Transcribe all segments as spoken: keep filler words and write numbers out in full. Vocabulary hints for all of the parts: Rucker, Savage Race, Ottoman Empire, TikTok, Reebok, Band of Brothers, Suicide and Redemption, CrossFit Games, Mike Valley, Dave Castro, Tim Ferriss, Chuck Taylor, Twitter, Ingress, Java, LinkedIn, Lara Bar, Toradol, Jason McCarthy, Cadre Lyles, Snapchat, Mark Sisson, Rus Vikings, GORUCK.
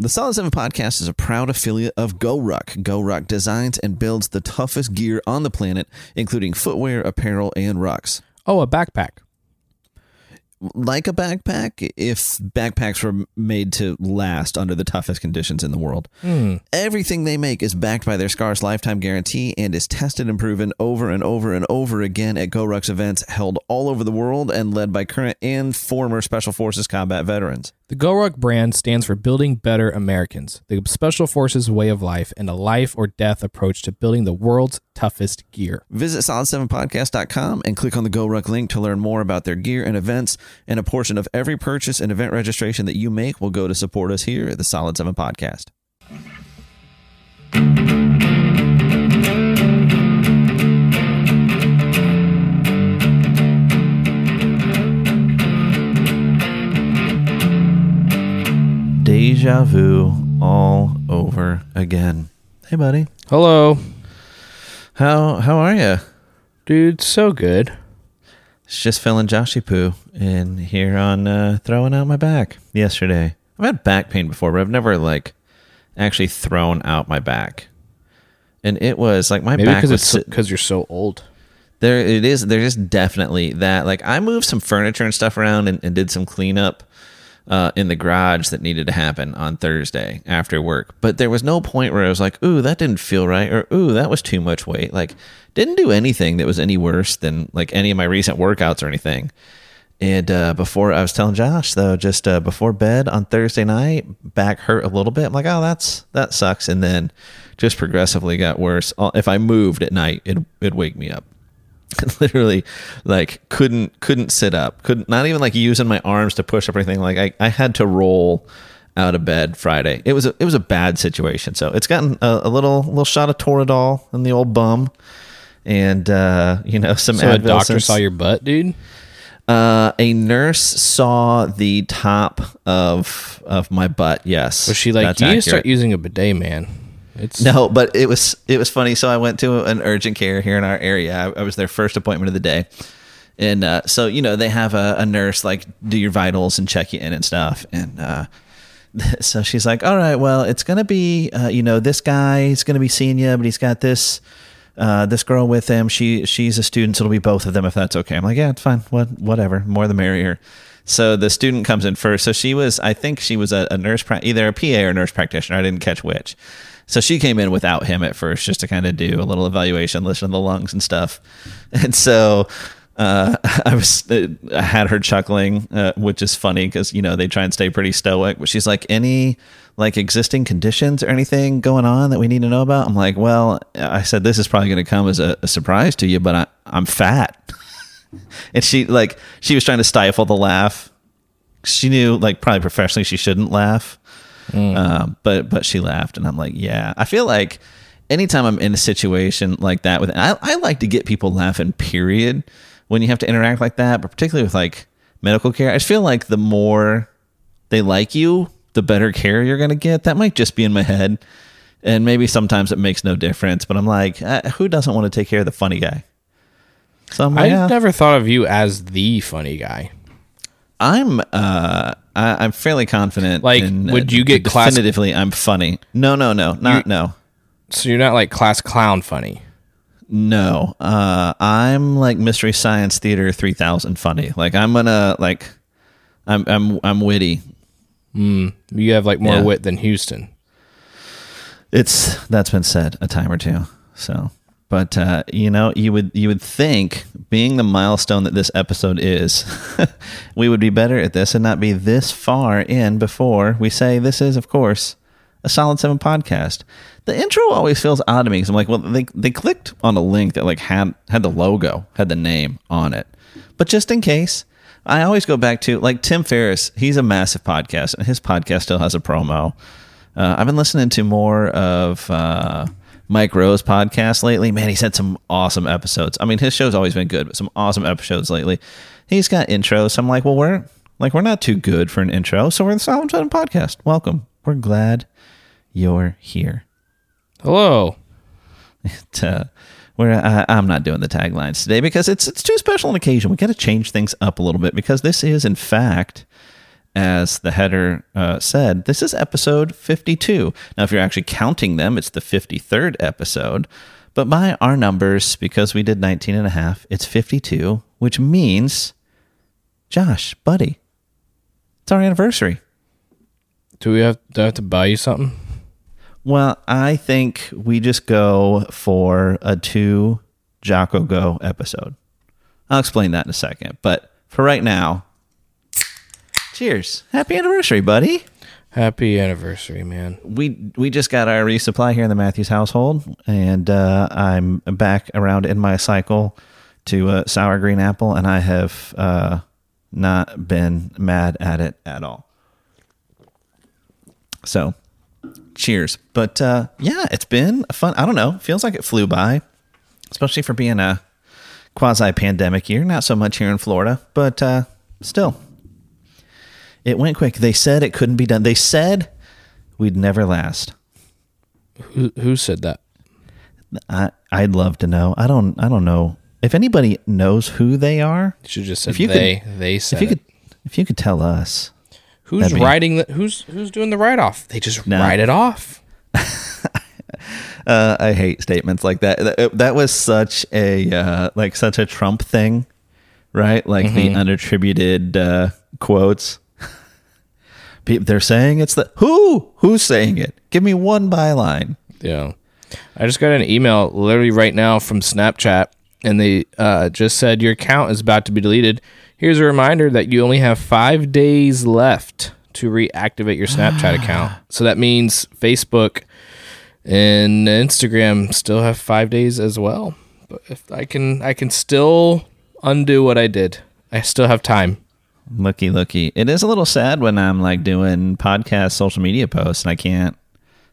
The Solid seven Podcast is a proud affiliate of GORUCK. GORUCK designs and builds the toughest gear on the planet, including footwear, apparel, and rucks. Oh, a backpack. Like a backpack, if backpacks were made to last under the toughest conditions in the world. Mm. Everything they make is backed by their SCARS lifetime guarantee and is tested and proven over and over and over again at GORUCK's events held all over the world and led by current and former Special Forces combat veterans. The GORUCK brand stands for Building Better Americans, the Special Forces way of life, and a life or death approach to building the world's toughest gear. Visit solid seven podcast dot com and click on the GORUCK link to learn more about their gear and events. And a portion of every purchase and event registration that you make will go to support us here at the Solid seven Podcast. Deja vu all over again. Hey, buddy. Hello. How how are you? Dude, so good. It's just feeling Joshy Poo in here on uh, throwing out my back yesterday. I've had back pain before, but I've never like actually thrown out my back. And it was like my Maybe back was it's because you're so old. There it is. There is definitely that. Like I moved some furniture and stuff around and, and did some cleanup uh, in the garage that needed to happen on Thursday after work. But there was no point where I was like, ooh, that didn't feel right. Or, ooh, that was too much weight. Like, didn't do anything that was any worse than like any of my recent workouts or anything. And uh, before I was telling Josh, though, just uh, before bed on Thursday night, back hurt a little bit. I'm like, oh, that's that sucks. And then just progressively got worse. If I moved at night, it, it'd wake me up. Literally like couldn't couldn't sit up. Couldn't not even like using my arms to push up or anything. Like I, I had to roll out of bed Friday. It was a, it was a bad situation. So it's gotten a, a little little shot of Toradol in the old bum. And, uh, you know, some so Advil. A doctor since, saw your butt, dude? Uh, a nurse saw the top of of my butt, yes. Was she like, do you start using a bidet, man? It's No, but it was it was funny. So I went to an urgent care here in our area. I, I was their first appointment of the day. And uh, so, you know, they have a, a nurse, like, do your vitals and check you in and stuff. And uh, so she's like, all right, well, it's going to be, uh, you know, this guy is going to be seeing you, but he's got this... Uh, this girl with him, she she's a student, so it'll be both of them if that's okay. I'm like, yeah, it's fine. What, whatever. More the merrier. So the student comes in first. So she was, I think she was a, a nurse, either a P A or a nurse practitioner. I didn't catch which. So she came in without him at first just to kind of do a little evaluation, listen to the lungs and stuff. And so uh, I was, I had her chuckling, uh, which is funny because, you know, they try and stay pretty stoic. But she's like, any... like existing conditions or anything going on that we need to know about? I'm like, well, I said, this is probably going to come as a, a surprise to you, but I, I'm fat. And she like, she was trying to stifle the laugh. She knew like probably professionally she shouldn't laugh. Mm. Um, but, but she laughed and I'm like, yeah, I feel like anytime I'm in a situation like that with, I, I like to get people laughing period when you have to interact like that, but particularly with like medical care, I just feel like the more they like you, the better care you're going to get. That might just be in my head. And maybe sometimes it makes no difference, but I'm like, uh, who doesn't want to take care of the funny guy? So I'm like, I've uh, never thought of you as the funny guy. I'm, uh, I, I'm fairly confident. Like, in, would you uh, get class? Definitively, I'm funny. No, no, no, not, you're, no. So you're not like class clown funny. No. Uh, I'm like Mystery Science Theater three thousand funny. Like I'm going to like, I'm, I'm, I'm witty. Mm, you have like more yeah. wit than Houston. It's that's been said a time or two. So, but uh, you know, you would you would think, being the milestone that this episode is, we would be better at this and not be this far in before we say this is, of course, a Solid seven Podcast. The intro always feels odd to me because I'm like, well, they they clicked on a link that like had had the logo, had the name on it, but just in case. I always go back to, like, Tim Ferriss, he's a massive podcast, and his podcast still has a promo. Uh, I've been listening to more of uh, Mike Rowe's podcast lately. Man, he's had some awesome episodes. I mean, his show's always been good, but some awesome episodes lately. He's got intros. So I'm like, well, we're like we're not too good for an intro, so we're the Solid seven Podcast. Welcome. We're glad you're here. Hello. It's... uh, Where I, I'm not doing the taglines today because it's it's too special an occasion. We got to change things up a little bit because this is, in fact, as the header uh, said, this is episode fifty-two. Now, if you're actually counting them, it's the fifty-third episode. But by our numbers, because we did nineteen and a half, it's fifty-two, which means, Josh, buddy, it's our anniversary. Do we have, do I have to buy you something? Well, I think we just go for a two Jocko Go episode. I'll explain that in a second. But for right now, cheers. Happy anniversary, buddy. Happy anniversary, man. We we just got our resupply here in the Matthews household, and uh, I'm back around in my cycle to uh, sour green apple, and I have uh, not been mad at it at all. So, cheers. But uh, yeah, it's been a fun. I don't know. Feels like it flew by, especially for being a quasi-pandemic year. Not so much here in Florida, but uh, still. It went quick. They said it couldn't be done. They said we'd never last. Who who said that? I I'd love to know. I don't I don't know if anybody knows who they are. You should just say they. Could, they said if you it. could if you could tell us who's writing the, who's who's doing the write off. They just no. write it off. uh, I hate statements like that. That, that was such a uh, like such a Trump thing, right? Like mm-hmm. the unattributed uh, quotes. They're saying it's the who who's saying it. Give me one byline. Yeah, I just got an email literally right now from Snapchat, and they uh, just said your account is about to be deleted. Here's a reminder that you only have five days left to reactivate your Snapchat account. So that means Facebook and Instagram still have five days as well. But if I can, I can still undo what I did. I still have time. Looky, looky. It is a little sad when I'm like doing podcast social media posts and I can't,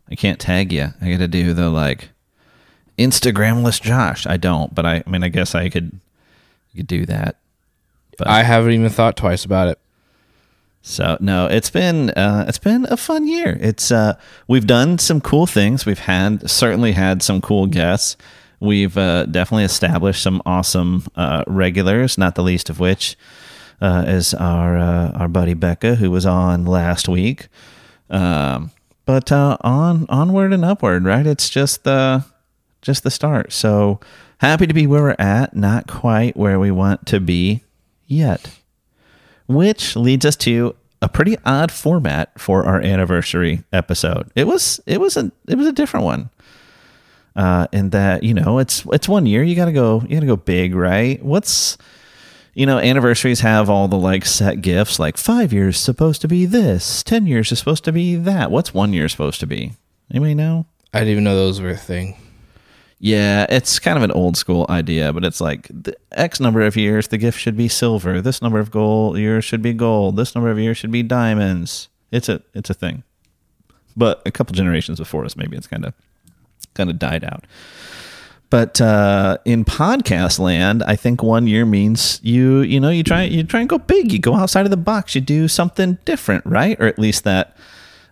I can't tag you. I got to do the like Instagramless Josh. I don't, but I, I mean, I guess I could, I could do that. But I haven't even thought twice about it. So no, it's been, uh, it's been a fun year. It's, uh, we've done some cool things. We've had certainly had some cool guests. We've uh, definitely established some awesome uh, regulars, not the least of which. Uh, is our uh, our buddy Becca, who was on last week, um, but uh, on onward and upward, right? It's just the just the start. So happy to be where we're at, not quite where we want to be yet, which leads us to a pretty odd format for our anniversary episode. It was it was a it was a different one, uh, in that you know it's it's one year. You gotta go you gotta go big, right? What's You know, anniversaries have all the like set gifts, like five years supposed to be this, ten years is supposed to be that. What's one year supposed to be? Anybody know? I didn't even know those were a thing. Yeah, it's kind of an old school idea, but it's like the X number of years, the gift should be silver. This number of gold years should be gold. This number of years should be diamonds. It's a it's a thing. But a couple generations before us, maybe it's kind of kind of died out. But uh, in podcast land, I think one year means you, you know, you try, you try and go big. You go outside of the box. You do something different, right? Or at least that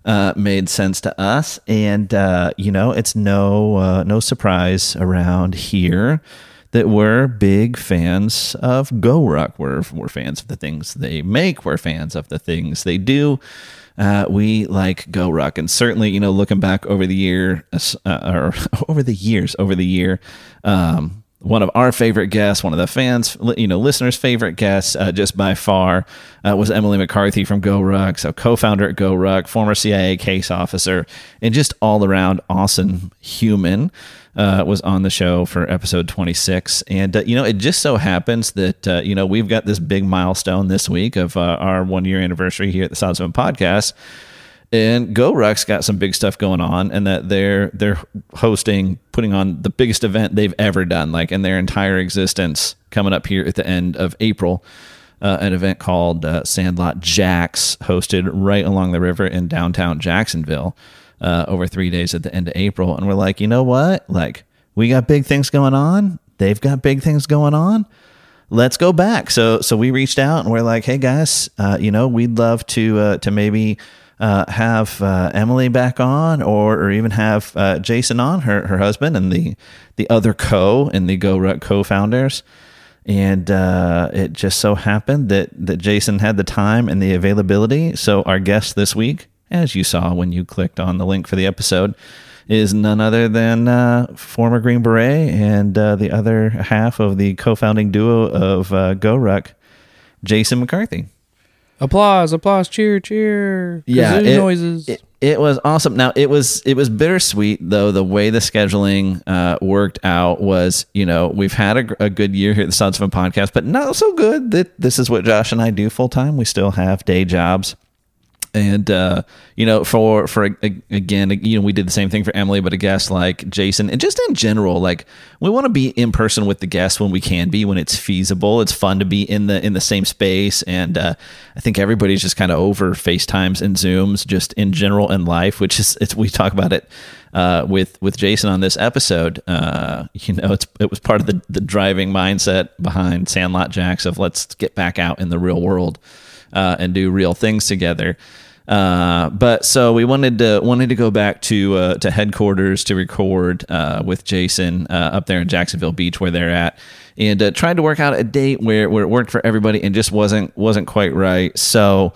uh, made sense to us. And uh, you know, it's no, uh, no surprise around here that we're big fans of GORUCK. We're we're fans of the things they make. We're fans of the things they do. Uh, we like GORUCK, and certainly, you know, looking back over the year, uh, or over the years, over the year, um, one of our favorite guests, one of the fans, you know, listeners' favorite guests, uh, just by far, uh, was Emily McCarthy from GORUCK, so co-founder at GORUCK, former C I A case officer, and just all-around awesome human, uh, was on the show for episode twenty-six, and uh, you know, it just so happens that uh, you know, we've got this big milestone this week of uh, our one-year anniversary here at the Solomon Podcast. And GORUCK's got some big stuff going on, and that they're they're hosting, putting on the biggest event they've ever done, like in their entire existence, coming up here at the end of April, uh, an event called uh, Sandlot Jacks, hosted right along the river in downtown Jacksonville, uh, over three days at the end of April. And we're like, you know what? Like, we got big things going on. They've got big things going on. Let's go back. So so we reached out and we're like, hey guys, uh, you know, we'd love to uh, to maybe. Uh, have uh, Emily back on, or or even have uh, Jason on, her her husband, and the the other co and the GORUCK co-founders, And uh, it just so happened that, that Jason had the time and the availability. So our guest this week, as you saw when you clicked on the link for the episode, is none other than uh, former Green Beret and uh, the other half of the co-founding duo of uh, GORUCK, Jason McCarthy. Applause, applause, cheer, cheer. Yeah, it, noises. It, it was awesome. Now, it was it was bittersweet, though. The way the scheduling uh, worked out was, you know, we've had a, a good year here at the Sons of a Podcast, but not so good that this is what Josh and I do full time. We still have day jobs. And, uh, you know, for, for again, you know, we did the same thing for Emily, but a guest like Jason, and just in general, like, we want to be in person with the guests when we can be, when it's feasible. It's fun to be in the, in the same space. And, uh, I think everybody's just kind of over FaceTimes and Zooms just in general in life, which is, it's, we talk about it, uh, with, with Jason on this episode. Uh, you know, it's, it was part of the, the driving mindset behind Sandlot Jacks of let's get back out in the real world, uh, and do real things together. Uh, but so we wanted to wanted to go back to uh, to headquarters to record uh, with Jason uh, up there in Jacksonville Beach where they're at, and uh, tried to work out a date where, where it worked for everybody and just wasn't wasn't quite right. So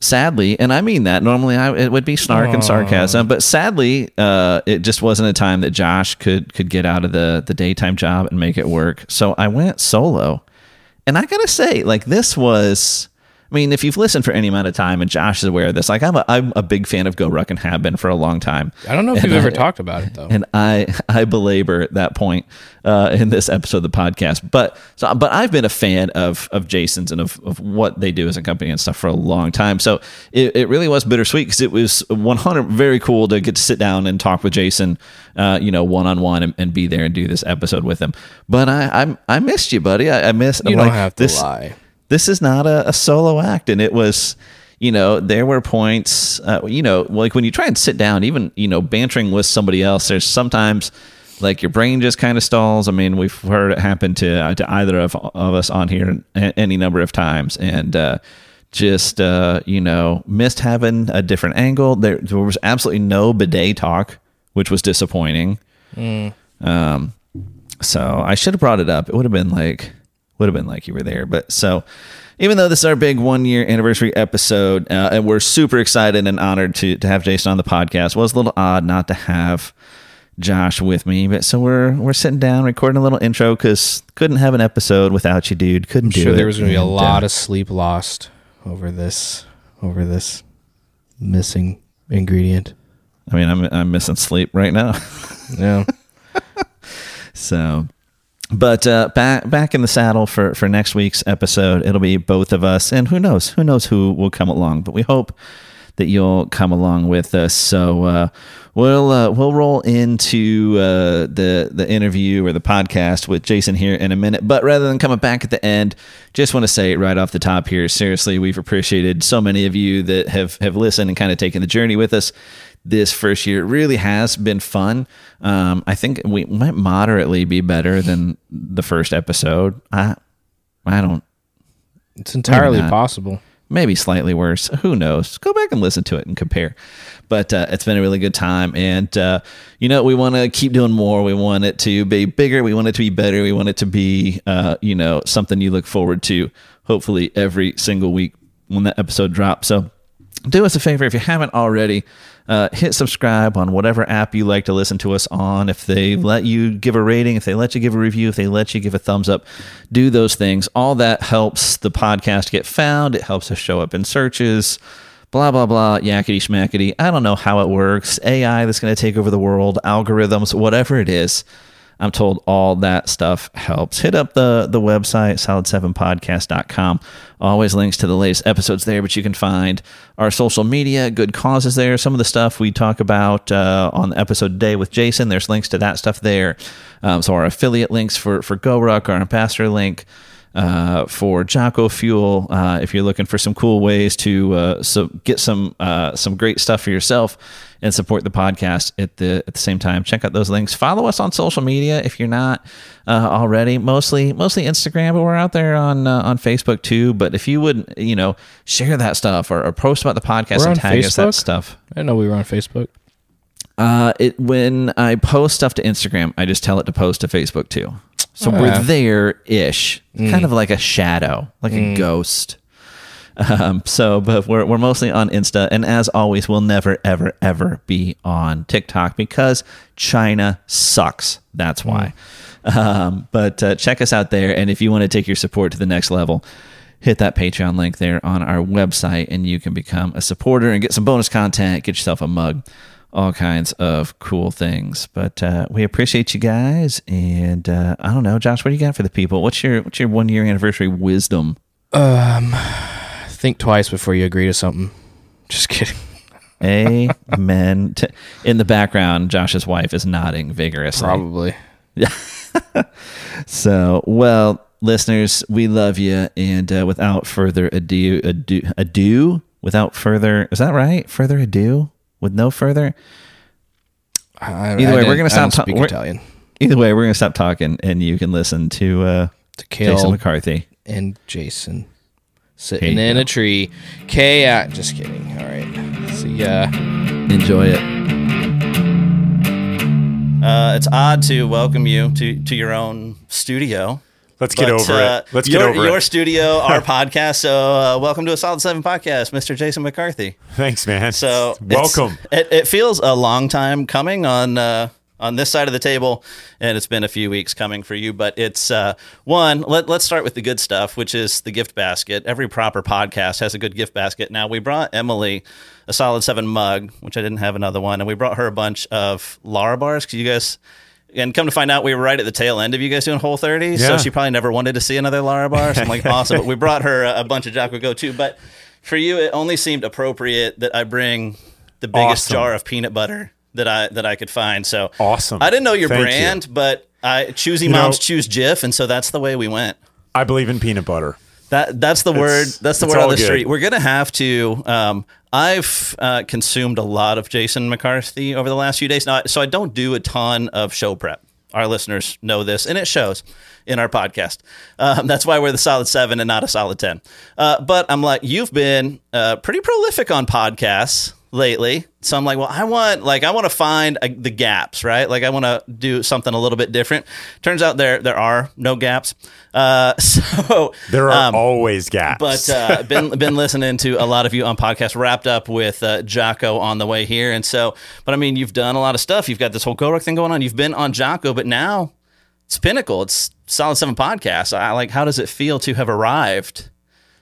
sadly, and I mean that normally I, it would be snark Aww. and sarcasm, but sadly uh, it just wasn't a time that Josh could could get out of the the daytime job and make it work. So I went solo, and I gotta say, like, this was. I mean, if you've listened for any amount of time, and Josh is aware of this, like, I'm a, I'm a big fan of GORUCK and have been for a long time. I don't know if and you've I, ever talked about it, though. And I, I belabor that point uh, in this episode of the podcast. But so, but I've been a fan of of Jason's and of, of what they do as a company and stuff for a long time. So it, it really was bittersweet because it was one hundred percent very cool to get to sit down and talk with Jason, uh, you know, one-on-one and, and be there and do this episode with him. But I I, I missed you, buddy. I, I missed. You I'm don't like, have to this, lie. This is not a, a solo act. And it was, you know, there were points, uh, you know, like when you try and sit down, even, you know, bantering with somebody else, there's sometimes like your brain just kind of stalls. I mean, we've heard it happen to uh, to either of, of us on here any number of times. And uh, just, uh, you know, missed having a different angle. There, there was absolutely no bidet talk, which was disappointing. Mm. Um, so I should have brought it up. It would have been like... Would have been like you were there. But so even though this is our big one year anniversary episode, uh, and we're super excited and honored to to have Jason on the podcast, well, it was a little odd not to have Josh with me. But so we're we're sitting down, recording a little intro because couldn't have an episode without you, dude. Couldn't I'm do sure it. Sure, there was going to be a lot uh, of sleep lost over this over this missing ingredient. I mean, I'm I'm missing sleep right now. Yeah. So. But uh, back back in the saddle for, for next week's episode. It'll be both of us, and who knows? Who knows who will come along? But we hope that you'll come along with us. So uh, we'll uh, we'll roll into uh, the the interview or the podcast with Jason here in a minute. But rather than coming back at the end, just want to say right off the top here, seriously, we've appreciated so many of you that have have listened and kind of taken the journey with us. This first year really has been fun. Um, I think we might moderately be better than the first episode. I, I don't. It's entirely possible. Maybe slightly worse. Who knows? Go back and listen to it and compare. But uh, it's been a really good time. And, uh, you know, we want to keep doing more. We want it to be bigger. We want it to be better. We want it to be, uh, you know, something you look forward to hopefully every single week when that episode drops. So do us a favor if you haven't already. Uh, hit subscribe on whatever app you like to listen to us on. If they let you give a rating, if they let you give a review, if they let you give a thumbs up, do those things. All that helps the podcast get found. It helps us show up in searches, blah, blah, blah, yakety schmackety. I don't know how it works. A I that's going to take over the world, algorithms, whatever it is. I'm told all that stuff helps. Hit up the the website, solid seven podcast dot com. Always links to the latest episodes there, but you can find our social media, good causes there. Some of the stuff we talk about uh, on the episode today with Jason, there's links to that stuff there. Um, so our affiliate links for, for GORUCK, our ambassador link uh, for Jocko Fuel. Uh, if you're looking for some cool ways to uh, so get some uh, some great stuff for yourself, and support the podcast at the at the same time. Check out those links. Follow us on social media if you're not uh, already. Mostly mostly Instagram, but we're out there on uh, on Facebook too. But if you would, you know, share that stuff or, or post about the podcast we're and tag Facebook? us that stuff. I didn't know we were on Facebook. Uh, it when I post stuff to Instagram, I just tell it to post to Facebook too. So oh, we're yeah. there-ish, mm. kind of like a shadow, like mm. a ghost. Um, so, but we're we're mostly on Insta, and as always, we'll never, ever, ever be on TikTok because China sucks. That's why. Mm. Um, but uh, check us out there, and if you want to take your support to the next level, hit that Patreon link there on our website, and you can become a supporter and get some bonus content. Get yourself a mug. All kinds of cool things, but uh, we appreciate you guys. And uh, I don't know, Josh, what do you got for the people? What's your what's your one year anniversary wisdom? Um, think twice before you agree to something. Just kidding. Amen. In the background, Josh's wife is nodding vigorously. Probably. Yeah. So, well, listeners, we love you, and uh, without further ado, ado, ado, without further, is that right? Further ado. With no further, I, either I way, we're gonna stop talking Italian. Either way, we're gonna stop talking, and you can listen to uh, to Jason McCarthy and Jason sitting in go. a tree. K, uh, just kidding. All right, see ya. Enjoy it. Uh, it's odd to welcome you to to your own studio. Let's but, get over uh, it. Let's your, get over your it. Your studio, our podcast. So, uh, welcome to a Solid seven podcast, Mister Jason McCarthy. Thanks, man. So, welcome. It, it feels a long time coming on uh, on this side of the table, and it's been a few weeks coming for you. But it's uh, one. Let, let's start with the good stuff, which is the gift basket. Every proper podcast has a good gift basket. Now, we brought Emily a Solid seven mug, which I didn't have another one, and we brought her a bunch of Lara bars because you guys. And come to find out, we were right at the tail end of you guys doing Whole thirty, yeah. So she probably never wanted to see another Lara bar. So I'm like, awesome. But we brought her a bunch of Jocko Go too. But for you, it only seemed appropriate that I bring the biggest awesome. jar of peanut butter that I that I could find. So awesome. I didn't know your Thank brand, you. but I choosy moms know, choose Jif, and so that's the way we went. I believe in peanut butter. That that's the it's, word. That's the word on the good. street. We're gonna have to. Um, I've uh, consumed a lot of Jason McCarthy over the last few days. Now, so I don't do a ton of show prep. Our listeners know this, and it shows in our podcast. Um, that's why we're the Solid seven and not a Solid ten. Uh, but I'm like, you've been uh, pretty prolific on podcasts lately. So I'm like, well, I want like I want to find uh, the gaps, right? Like I want to do something a little bit different. Turns out there there are no gaps. Uh, so there are um, always gaps. But uh, been been listening to a lot of you on podcasts. Wrapped up with uh, Jocko on the way here, and so. But I mean, you've done a lot of stuff. You've got this whole GORUCK thing going on. You've been on Jocko, but now it's Pinnacle. It's Solid seven podcast. I like. How does it feel to have arrived?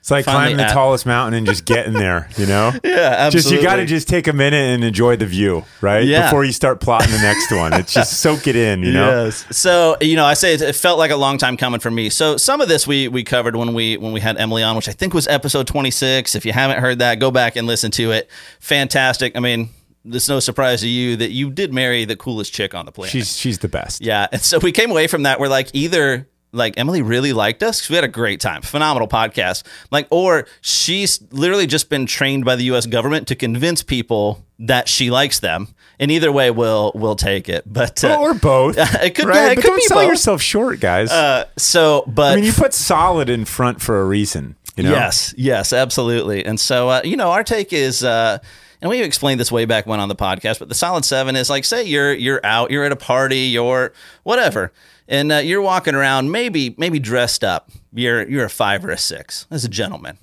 It's like climbing the at- tallest mountain and just getting there, you know? Yeah, absolutely. Just, you got to just take a minute and enjoy the view, right? Yeah. Before you start plotting the next one. It's just soak it in, you know? Yes. So, you know, I say it, it felt like a long time coming for me. So some of this we we covered when we when we had Emily on, which I think was episode twenty-six. If you haven't heard that, go back and listen to it. Fantastic. I mean... It's no surprise to you that you did marry the coolest chick on the planet. She's she's the best. Yeah. And so we came away from that. We're like, either like Emily really liked us because we had a great time. Phenomenal podcast. Like, or she's literally just been trained by the U S government to convince people that she likes them. And either way, we'll we'll take it. But uh, or both. It could, right? it but could don't be sell both. yourself short, guys. Uh, so but I mean, you put solid in front for a reason. You know? Yes. Yes, absolutely. And so, uh, you know, our take is uh, and we explained this way back when on the podcast, but the Solid seven is like, say you're you're out, you're at a party, you're whatever, and uh, you're walking around, maybe maybe dressed up. You're you're a five or a six as a gentleman.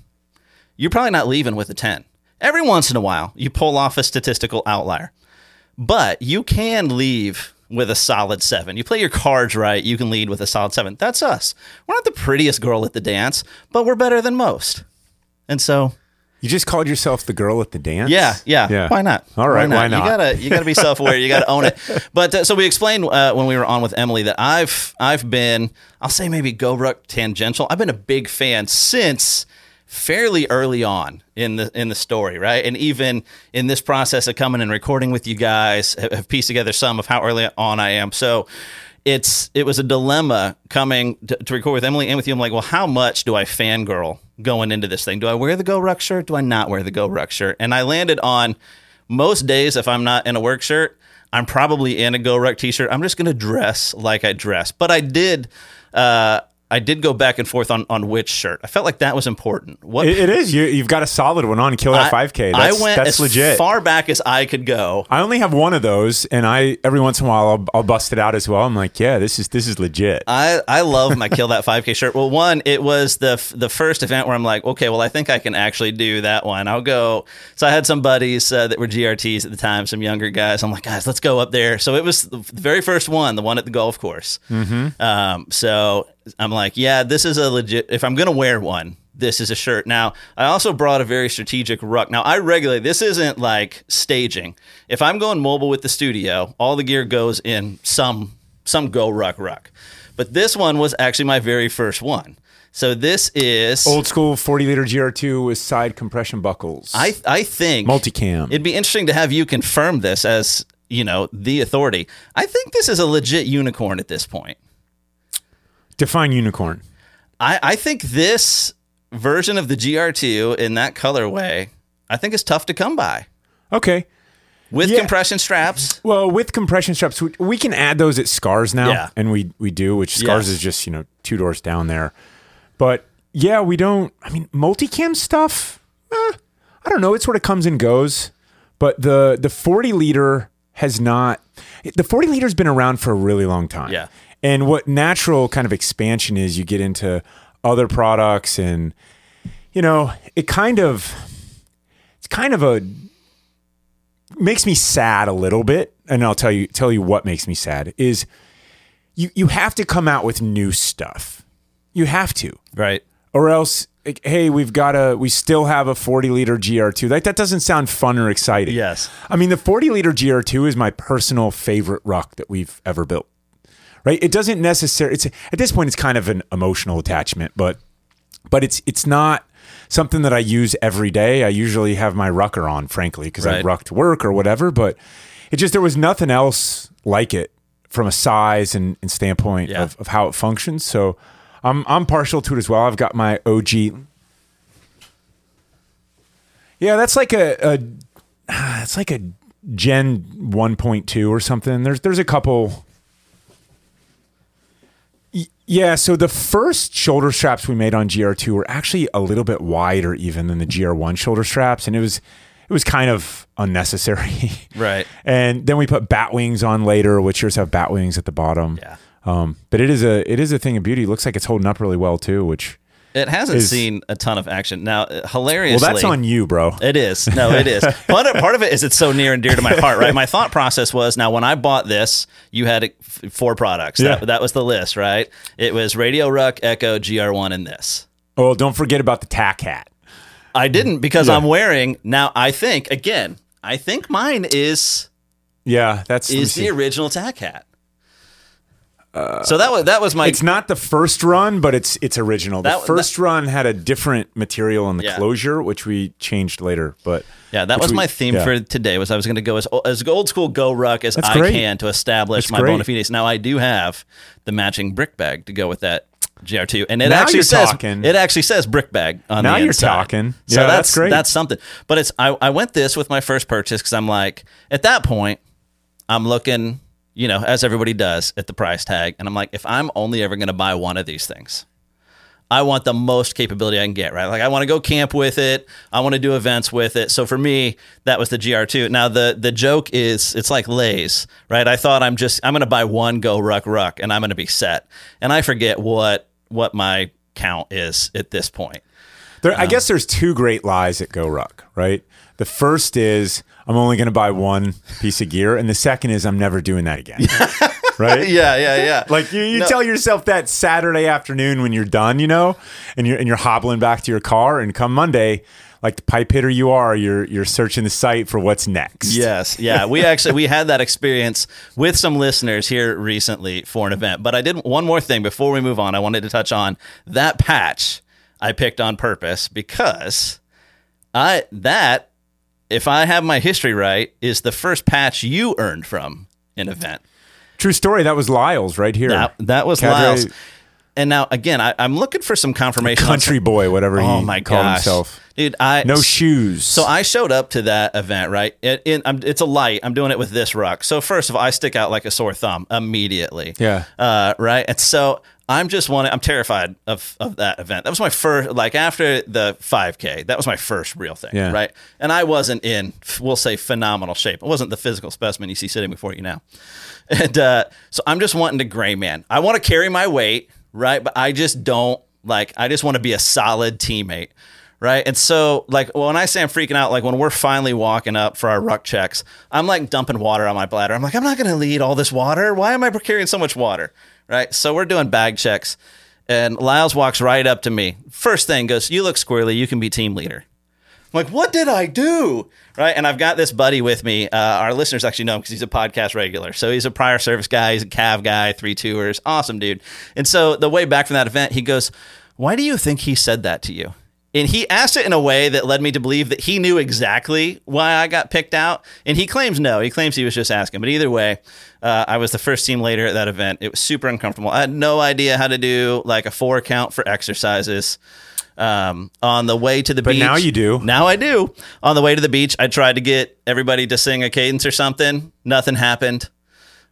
You're probably not leaving with a ten. Every once in a while, you pull off a statistical outlier, but you can leave with a solid seven. You play your cards right, you can lead with a solid seven. That's us. We're not the prettiest girl at the dance, but we're better than most, and so. You just called yourself the girl at the dance? Yeah, yeah. yeah. Why not? All right, why not? Why not? You gotta, you gotta be self-aware. You gotta own it. But uh, so we explained uh, when we were on with Emily that I've, I've been, I'll say maybe GORUCK tangential. I've been a big fan since fairly early on in the in the story, right? And even in this process of coming and recording with you guys, have pieced together some of how early on I am. So. It's it was a dilemma coming to, to record with Emily and with you. I'm like, well, how much do I fangirl going into this thing? Do I wear the GORUCK shirt? Do I not wear the GORUCK shirt? And I landed on most days, if I'm not in a work shirt, I'm probably in a GORUCK t-shirt. I'm just going to dress like I dress. But I did uh, I did go back and forth on, on which shirt. I felt like that was important. What It, it is. You, you've got a solid one on. Kill that I, five K. That's, I went that's as legit. far back as I could go. I only have one of those, and I every once in a while, I'll, I'll bust it out as well. I'm like, yeah, this is this is legit. I, I love my Kill That five K shirt. Well, one, it was the, the first event where I'm like, okay, well, I think I can actually do that one. I'll go. So I had some buddies uh, that were G R Ts at the time, some younger guys. I'm like, guys, let's go up there. So it was the very first one, the one at the golf course. Mm-hmm. Um, so... I'm like, yeah, this is a legit, if I'm going to wear one, this is a shirt. Now, I also brought a very strategic ruck. Now, I regularly, this isn't like staging. If I'm going mobile with the studio, all the gear goes in some some GORUCK ruck. But this one was actually my very first one. So this is... old school forty liter G R two with side compression buckles. I I think... multicam. It'd be interesting to have you confirm this as, you know, the authority. I think this is a legit unicorn at this point. Define unicorn. I, I think this version of the G R two in that colorway, I think is tough to come by. Okay. With yeah. compression straps. Well, with compression straps, we, we can add those at SCARS now. Yeah. And we, we do, which SCARS yes. is just, you know, two doors down there. But yeah, we don't, I mean, multicam stuff, eh, I don't know. It sort of comes and goes. But the, the forty liter has not, the forty liter has been around for a really long time. Yeah. And what natural kind of expansion is, you get into other products and, you know, it kind of, it's kind of a, makes me sad a little bit. And I'll tell you, tell you what makes me sad is you, you have to come out with new stuff. You have to. Right. Or else, like, hey, we've got a, we still have a forty liter G R two. Like, that doesn't sound fun or exciting. Yes. I mean, the forty liter G R two is my personal favorite ruck that we've ever built. Right, it doesn't necessarily. It's at this point, it's kind of an emotional attachment, but but it's it's not something that I use every day. I usually have my Rucker on, frankly, because right. I ruck to work or whatever. But it just there was nothing else like it from a size and, and standpoint yeah. of, of how it functions. So I'm I'm partial to it as well. I've got my O G. Yeah, that's like a, a it's like a Gen one point two or something. There's there's a couple. Yeah, so the first shoulder straps we made on G R two were actually a little bit wider even than the G R one shoulder straps, and it was it was kind of unnecessary. Right. And then we put bat wings on later, which yours have bat wings at the bottom. Yeah. Um, but it is a it is a thing of beauty. It looks like it's holding up really well too, which it hasn't is, seen a ton of action. Now, hilariously... well, that's on you, bro. It is. No, it is. Part of, part of it is it's so near and dear to my heart, right? My thought process was, now, when I bought this, you had four products. Yeah. That, that was the list, right? It was Radio Ruck, Echo, G R one, and this. Oh, don't forget about the tack hat. I didn't because yeah. I'm wearing... Now, I think, again, I think mine is... yeah, that's... is the original tack hat. Uh, so that was that was my. It's not the first run, but it's it's original. The that, first that, run had a different material on the yeah. closure, which we changed later. But yeah, that was we, my theme yeah. for today. Was I was going to go as as old school GORUCK as That's I great. can to establish That's my great. bona fides. Now I do have the matching brick bag to go with that. G R two, and it now actually says talking. it actually says brick bag on now the inside. Now you're talking. Yeah, so that's, that's great. That's something. But it's I, I went this with my first purchase because I'm like at that point I'm looking. You know, as everybody does at the price tag. And I'm like, if I'm only ever going to buy one of these things, I want the most capability I can get, right? Like I want to go camp with it. I want to do events with it. So for me, that was the G R two. Now the, the joke is it's like Lay's, right? I thought I'm just, I'm going to buy one GORUCK ruck and I'm going to be set. And I forget what, what my count is at this point. There, um, I guess there's two great lies at GORUCK, right? The first is, I'm only going to buy one piece of gear. And the second is I'm never doing that again. Right? Yeah, yeah, yeah. Like you, you no. tell yourself that Saturday afternoon when you're done, you know, and you're and you're hobbling back to your car and come Monday, like the pipe hitter you are, you're you're searching the site for what's next. Yes. Yeah. We actually we had that experience with some listeners here recently for an event. But I did one more thing before we move on. I wanted to touch on that patch I picked on purpose because I that if I have my history right, is the first patch you earned from an event. True story. That was Lyles right here. That, that was Cadre. Lyles. And now, again, I, I'm looking for some confirmation. Country some, boy, whatever oh he my called gosh. himself. Dude, I, no shoes. So I showed up to that event, right? It, it, I'm, it's a light. I'm doing it with this ruck. So first of all, I stick out like a sore thumb immediately. Yeah. Uh, right? And so I'm just one. I'm terrified of, of that event. That was my first, like after the five K, that was my first real thing, yeah. right? And I wasn't in, we'll say, phenomenal shape. I wasn't the physical specimen you see sitting before you now. And uh, so I'm just wanting to gray man. I want to carry my weight, right? But I just don't, like, I just want to be a solid teammate, right? And so, like, when I say I'm freaking out, like when we're finally walking up for our ruck checks, I'm like dumping water on my bladder. I'm like, I'm not going to need all this water. Why am I carrying so much water? Right. So we're doing bag checks and Lyles walks right up to me. First thing goes, you look squirrely. You can be team leader. I'm like, what did I do? Right. And I've got this buddy with me. Uh, our listeners actually know him because he's a podcast regular. So he's a prior service guy. He's a Cav guy, three tours. Awesome, dude. And so the way back from that event, he goes, why do you think he said that to you? And he asked it in a way that led me to believe that he knew exactly why I got picked out. And he claims no. He claims he was just asking. But either way, uh, I was the first team leader at that event. It was super uncomfortable. I had no idea how to do like a four count for exercises. Um, on the way to the but beach. But now you do. Now I do. On the way to the beach, I tried to get everybody to sing a cadence or something. Nothing happened.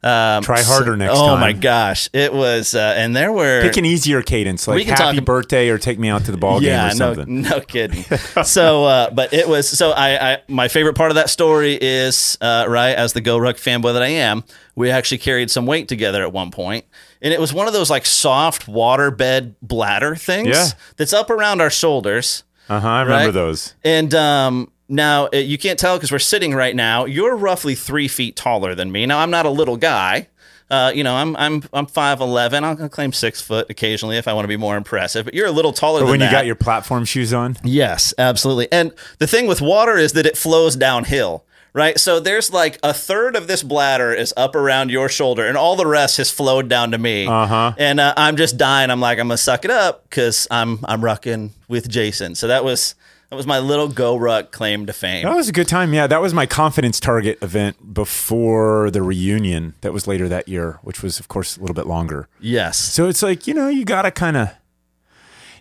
Um, Try harder next oh time. Oh my gosh. It was, uh, and there were. Pick an easier cadence, like happy talk, birthday or take me out to the ball yeah, game or something. No, no kidding. so, uh, but it was, so I, I, my favorite part of that story is, uh, right, as the GORUCK fanboy that I am, we actually carried some weight together at one point. And it was one of those like soft waterbed bladder things yeah. that's up around our shoulders. Uh huh. I remember right? those. And, um, now, you can't tell because we're sitting right now. You're roughly three feet taller than me. Now, I'm not a little guy. Uh, you know, I'm I'm I'm five eleven. I'll claim six foot occasionally if I want to be more impressive. But you're a little taller than that. Or when you got your platform shoes on? Yes, absolutely. And the thing with water is that it flows downhill, right? So there's like a third of this bladder is up around your shoulder, and all the rest has flowed down to me. Uh-huh. And uh, I'm just dying. I'm like, I'm going to suck it up because I'm, I'm rucking with Jason. So that was... That was my little GORUCK claim to fame. That was a good time. Yeah, that was my confidence target event before the reunion that was later that year, which was, of course, a little bit longer. Yes. So it's like, you know, you got to kind of,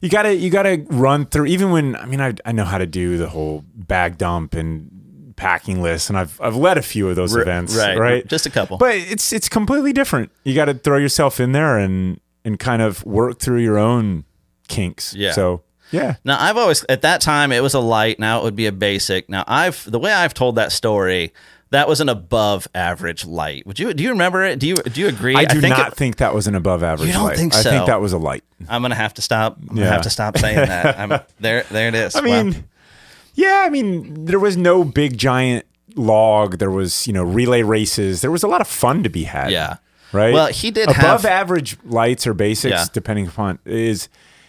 you got to, you got to run through, even when, I mean, I I know how to do the whole bag dump and packing list, and I've I've led a few of those R- events. Right. Right. Just a couple. But it's, it's completely different. You got to throw yourself in there and, and kind of work through your own kinks. Yeah. So. Yeah. Now, I've always, at that time, it was a light. Now it would be a basic. Now, I've the way I've told that story, that was an above average light. Would you, do you remember it? Do you, do you agree? I do I think not it, think that was an above average light. You don't light. think so? I think that was a light. I'm going to have to stop. I'm yeah. going to have to stop saying that. I'm, there, there it is. I mean, wow. yeah, I mean, there was no big giant log. There was, you know, relay races. There was a lot of fun to be had. Yeah. Right. Well, he did above have above average lights or basics, yeah. depending upon is,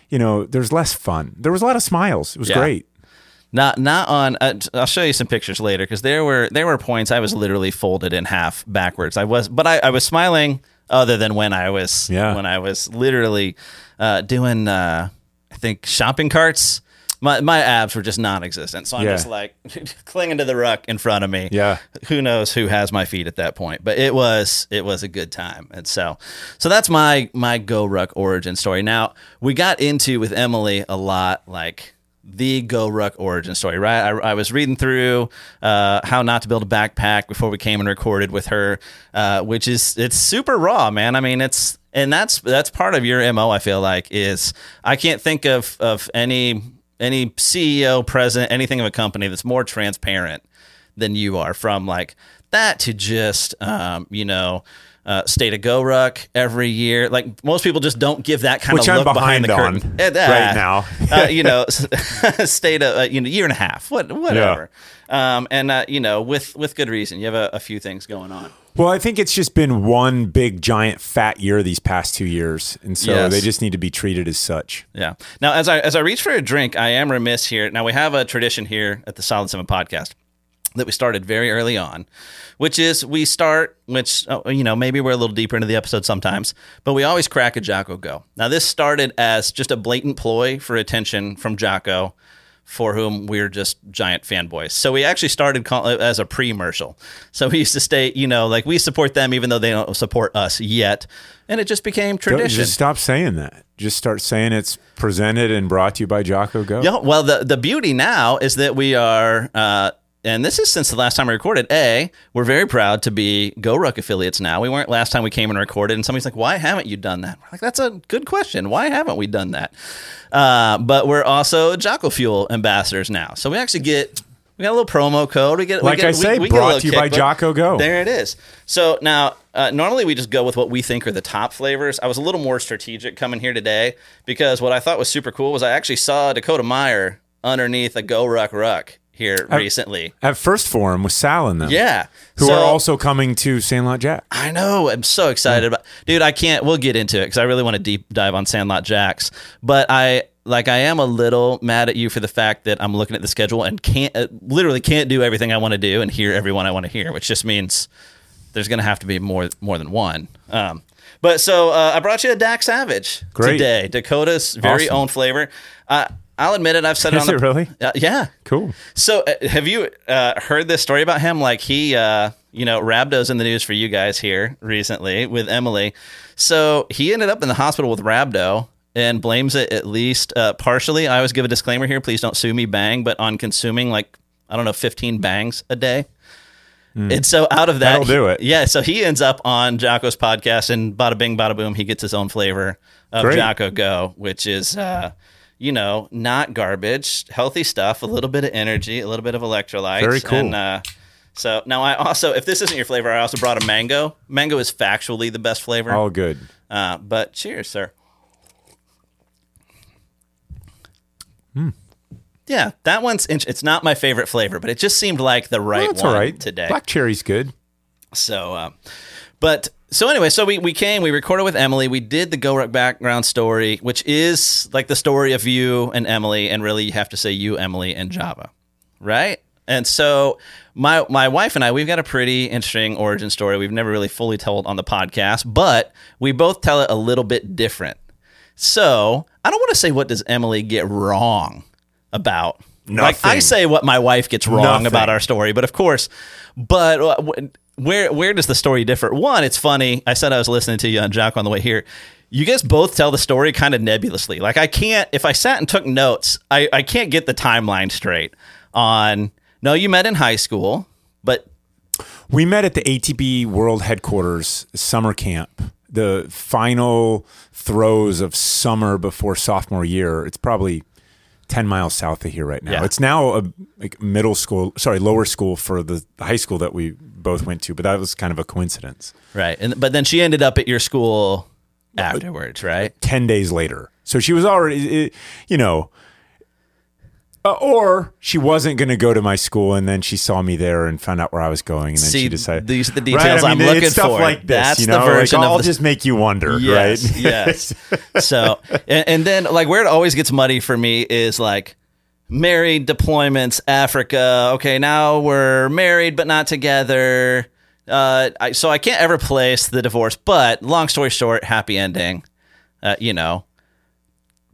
you know, there's less fun. There was a lot of smiles. It was yeah. great. Not, not on. Uh, I'll show you some pictures later because there were there were points I was literally folded in half backwards. I was, but I, I was smiling. Other than when I was yeah. when I was literally uh, doing, uh, I think shopping carts. My my abs were just non-existent. So I'm yeah. just like clinging to the ruck in front of me. Yeah. Who knows who has my feet at that point? But it was it was a good time. And so so that's my my GORUCK origin story. Now, we got into with Emily a lot like the GORUCK origin story, right? I, I was reading through uh, How Not to Build a Backpack before we came and recorded with her, uh, which is it's super raw, man. I mean, it's and that's that's part of your M O, I feel like, is I can't think of of any any C E O, president, anything of a company that's more transparent than you are, from like that to just, um, you know, uh, state of GORUCK every year. Like most people just don't give that kind Which of I'm look behind, behind the curtain. On uh, right now. uh, you know, state of, uh, you know, year and a half, what, whatever. Yeah. Um, and, uh, you know, with, with good reason, you have a, a few things going on. Well, I think it's just been one big, giant, fat year these past two years, and so yes. they just need to be treated as such. Yeah. Now, as I as I reach for a drink, I am remiss here. Now, we have a tradition here at the Solid Seven Podcast that we started very early on, which is we start, which, you know, maybe we're a little deeper into the episode sometimes, but we always crack a Jocko Go. Now, this started as just a blatant ploy for attention from Jocko, for whom we're just giant fanboys. So we actually started call- as a pre-mercial. So we used to state, you know, like we support them even though they don't support us yet. And it just became tradition. Don't, just stop saying that. Just start saying it's presented and brought to you by Jocko Go. Yeah, well, the, the beauty now is that we are... Uh, and this is since the last time I recorded. A, we're very proud to be GORUCK affiliates now. We weren't last time we came and recorded, and somebody's like, why haven't you done that? We're like, that's a good question. Why haven't we done that? Uh, but we're also Jocko Fuel ambassadors now. So we actually get... We got a little promo code. We get like we get, I say, we, we brought to you by Jocko Go. There it is. So now, uh, normally we just go with what we think are the top flavors. I was a little more strategic coming here today because what I thought was super cool was I actually saw Dakota Meyer underneath a GORUCK ruck here at, recently. At First Forum with Sal and them. Yeah. Who so, are also coming to Sandlot Jacks. I know. I'm so excited yeah. about Dude, I can't. We'll get into it because I really want to deep dive on Sandlot Jacks. But I... Like, I am a little mad at you for the fact that I'm looking at the schedule and can't, uh, literally can't do everything I want to do and hear everyone I want to hear, which just means there's going to have to be more more than one. Um, but so uh, I brought you a Dak Savage Great. today, Dakota's very awesome. own flavor. Uh, I'll admit it, I've said it Is on the... Is it really? Uh, yeah. Cool. So uh, have you uh, heard this story about him? Like, he, uh, you know, Rhabdo's in the news for you guys here recently with Emily. So he ended up in the hospital with Rhabdo. And blames it at least uh, partially. I always give a disclaimer here. Please don't sue me, bang. But on consuming, like, I don't know, fifteen bangs a day. Mm. And so out of that. That'll do it. He, yeah. So he ends up on Jocko's podcast. And bada bing, bada boom, he gets his own flavor of Great. Jocko Go, which is, uh, you know, not garbage. Healthy stuff. A little bit of energy. A little bit of electrolytes. Very cool. And, uh, so now I also, if this isn't your flavor, I also brought a mango. Mango is factually the best flavor. All good. Uh, but cheers, sir. Mm. Yeah, that one's int- it's not my favorite flavor, but it just seemed like the right well, that's one all right. today. Black cherry's good. So, uh, but so anyway, so we we came, we recorded with Emily, we did the GORUCK background story, which is like the story of you and Emily, and really you have to say you, Emily, and Java, right? And so my my wife and I, we've got a pretty interesting origin story. We've never really fully told on the podcast, but we both tell it a little bit different. So I don't want to say what does Emily get wrong about. Nothing. Like I say what my wife gets wrong Nothing. about our story, but of course, but where where does the story differ? One, it's funny. I said I was listening to you on Jocko on the way here. You guys both tell the story kind of nebulously. Like I can't, if I sat and took notes, I, I can't get the timeline straight on, no, you met in high school, but. We met at the A T B World Headquarters summer camp. The final throes of summer before sophomore year. It's probably ten miles south of here right now. Yeah. It's now a like middle school, sorry, lower school for the high school that we both went to, but that was kind of a coincidence. Right. And but then she ended up at your school afterwards, right? ten days later. So she was already, you know, Uh, or she wasn't going to go to my school, and then she saw me there and found out where I was going, and then See, she decided. These are the details right? I mean, I'm looking stuff for. Like this, That's you know? the version. Like, I'll of just make you wonder, yes, right? Yes. So, and, and then like where it always gets muddy for me is like married deployments, Africa. Okay, now we're married but not together. Uh, I, so I can't ever place the divorce. But long story short, happy ending. Uh, you know.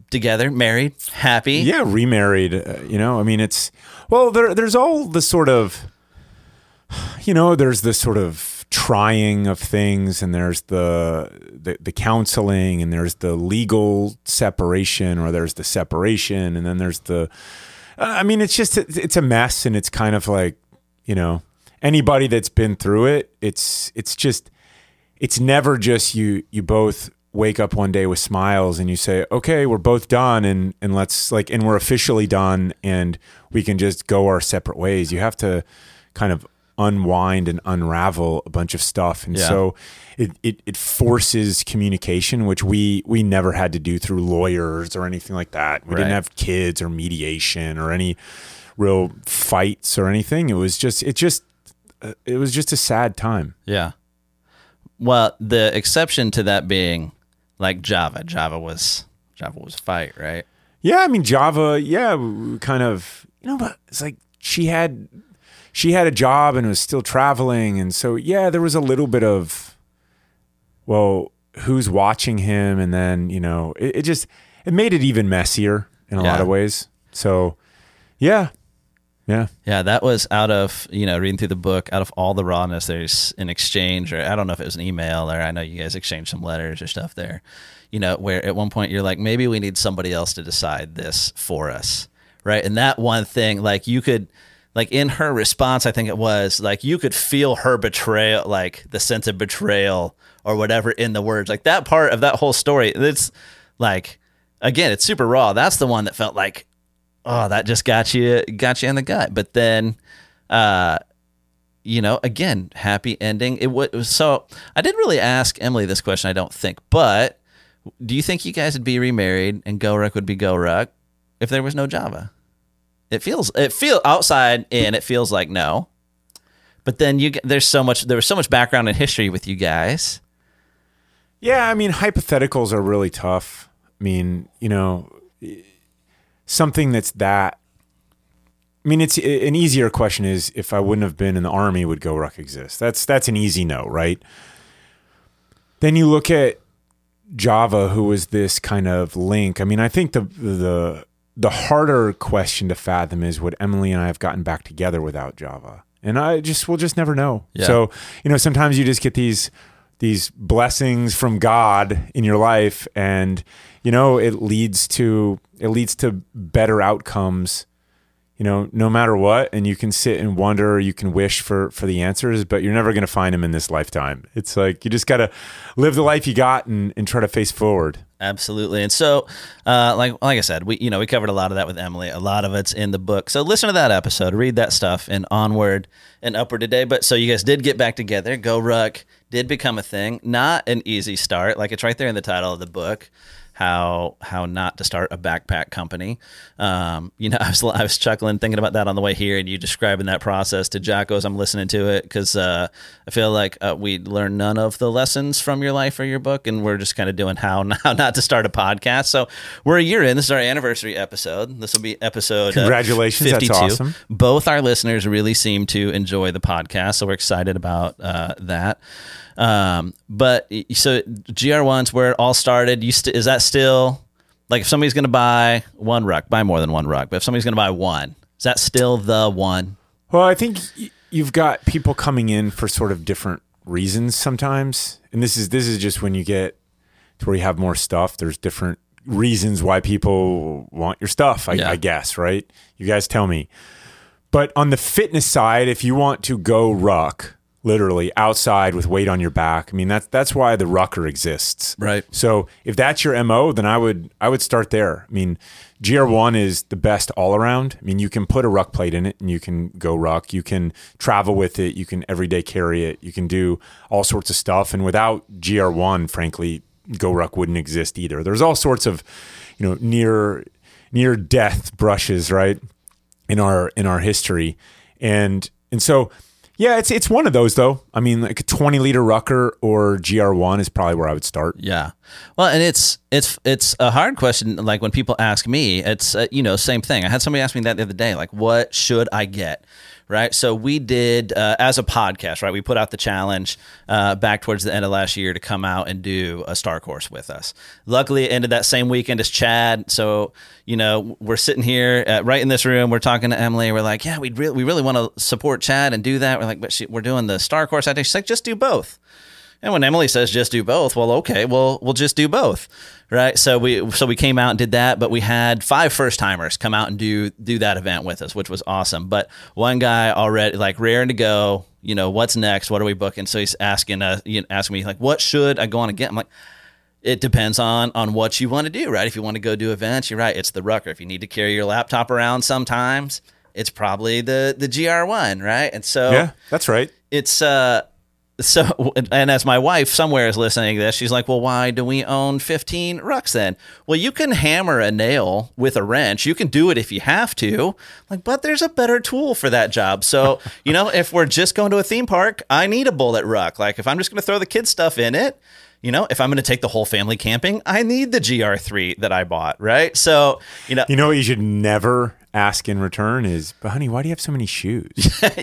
Together, married, happy. Yeah, remarried. Uh, you know, I mean, it's well. There, there's all the sort of, you know, there's this sort of trying of things, and there's the, the the counseling, and there's the legal separation, or there's the separation, and then there's the. Uh, I mean, it's just it, it's a mess, and it's kind of like, you know, anybody that's been through it, it's it's just it's never just you you both. Wake up one day with smiles and you say, okay, we're both done and, and let's like, and we're officially done and we can just go our separate ways. You have to kind of unwind and unravel a bunch of stuff. And yeah. so it, it, it forces communication, which we, we never had to do through lawyers or anything like that. We right. didn't have kids or mediation or any real fights or anything. It was just, it just, it was just a sad time. Yeah. Well, the exception to that being, like Java, Java was Java was fight, right? Yeah, I mean Java, yeah, kind of, you know, but it's like she had she had a job and was still traveling, and so yeah, there was a little bit of, well, who's watching him, and then you know, it, it just it made it even messier in a yeah. lot of ways. So, yeah. Yeah. Yeah, that was out of, you know, reading through the book, out of all the rawness, there's an exchange, or I don't know if it was an email, or I know you guys exchanged some letters or stuff there, you know, where at one point you're like, maybe we need somebody else to decide this for us, right? And that one thing, like you could, like in her response, I think it was like, you could feel her betrayal, like the sense of betrayal or whatever in the words, like that part of that whole story. It's like, again, it's super raw. That's the one that felt like, oh, that just got you, got you in the gut. But then, uh, you know, again, happy ending. It was, so I didn't really ask Emily this question, I don't think, but do you think you guys would be remarried and GORUCK would be GORUCK if there was no Java? It feels, it feel outside in, it feels like no, but then you, there's so much, there was so much background and history with you guys. Yeah. I mean, hypotheticals are really tough. I mean, you know, something that's that, I mean, it's an easier question is, if I wouldn't have been in the Army, would GORUCK exist? That's that's an easy no, right? Then you look at Java, who was this kind of link. I mean, I think the the the harder question to fathom is, would Emily and I have gotten back together without Java? And I just we'll just never know. Yeah. So, you know, sometimes you just get these these blessings from God in your life, and you know, it leads to it leads to better outcomes. You know, no matter what, and you can sit and wonder, you can wish for for the answers, but you're never going to find them in this lifetime. It's like, you just got to live the life you got and, and try to face forward. Absolutely. And so, uh, like like I said, we you know we covered a lot of that with Emily. A lot of it's in the book. So listen to that episode, read that stuff, and onward and upward today. But so you guys did get back together. GORUCK did become a thing. Not an easy start. Like, it's right there in the title of the book. How how not to start a backpack company. Um, you know, I was I was chuckling, thinking about that on the way here, and you describing that process to Jocko as I'm listening to it, because uh, I feel like uh, we learned none of the lessons from your life or your book, and we're just kind of doing how not, how not to start a podcast. So we're a year in. This is our anniversary episode. This will be episode Congratulations, uh, fifty-two. That's awesome. Both our listeners really seem to enjoy the podcast, so we're excited about uh, that. Um, but so G R one's where it all started. You st- is that still like, if somebody's going to buy one ruck, buy more than one ruck, but if somebody's going to buy one, is that still the one? Well, I think y- you've got people coming in for sort of different reasons sometimes. And this is, this is just when you get to where you have more stuff, there's different reasons why people want your stuff, I, yeah. I guess. Right. You guys tell me, but on the fitness side, if you want to go ruck, literally outside with weight on your back. I mean, that's that's why the Rucker exists. Right. So if that's your M O, then I would I would start there. I mean, G R one is the best all around. I mean, you can put a ruck plate in it and you can go ruck. You can travel with it. You can everyday carry it. You can do all sorts of stuff. And without G R one, frankly, GORUCK wouldn't exist either. There's all sorts of, you know, near near death brushes, right, in our in our history, and and so. Yeah, it's it's one of those, though. I mean, like a twenty-liter Rucker or G R one is probably where I would start. Yeah. Well, and it's it's it's a hard question. Like, when people ask me, it's, uh, you know, same thing. I had somebody ask me that the other day, like, what should I get? Right. So we did, uh, as a podcast, right, we put out the challenge uh, back towards the end of last year to come out and do a star course with us. Luckily, it ended that same weekend as Chad. So, you know, we're sitting here uh, right in this room. We're talking to Emily. We're like, yeah, we'd re- we really want to support Chad and do that. We're like, but she, we're doing the star course. I think she's like, just do both. And when Emily says just do both, well, okay, well, we'll just do both. Right. So we so we came out and did that, but we had five first timers come out and do do that event with us, which was awesome. But one guy already like raring to go, you know, what's next? What are we booking? So he's asking uh, you know, asking me, like, what should I go on and get? I'm like, it depends on on what you want to do, right? If you want to go do events, you're right, it's the Rucker. If you need to carry your laptop around sometimes, it's probably the the G R one, right? And so yeah, that's right. It's uh So, and as my wife somewhere is listening to this, she's like, well, why do we own fifteen rucks then? Well, you can hammer a nail with a wrench. You can do it if you have to. Like, but there's a better tool for that job. So, you know, if we're just going to a theme park, I need a bullet ruck. Like, if I'm just going to throw the kids' stuff in it, you know, if I'm going to take the whole family camping, I need the G R three that I bought, right? So, you know. You know what you should never ask in return is, but honey, why do you have so many shoes?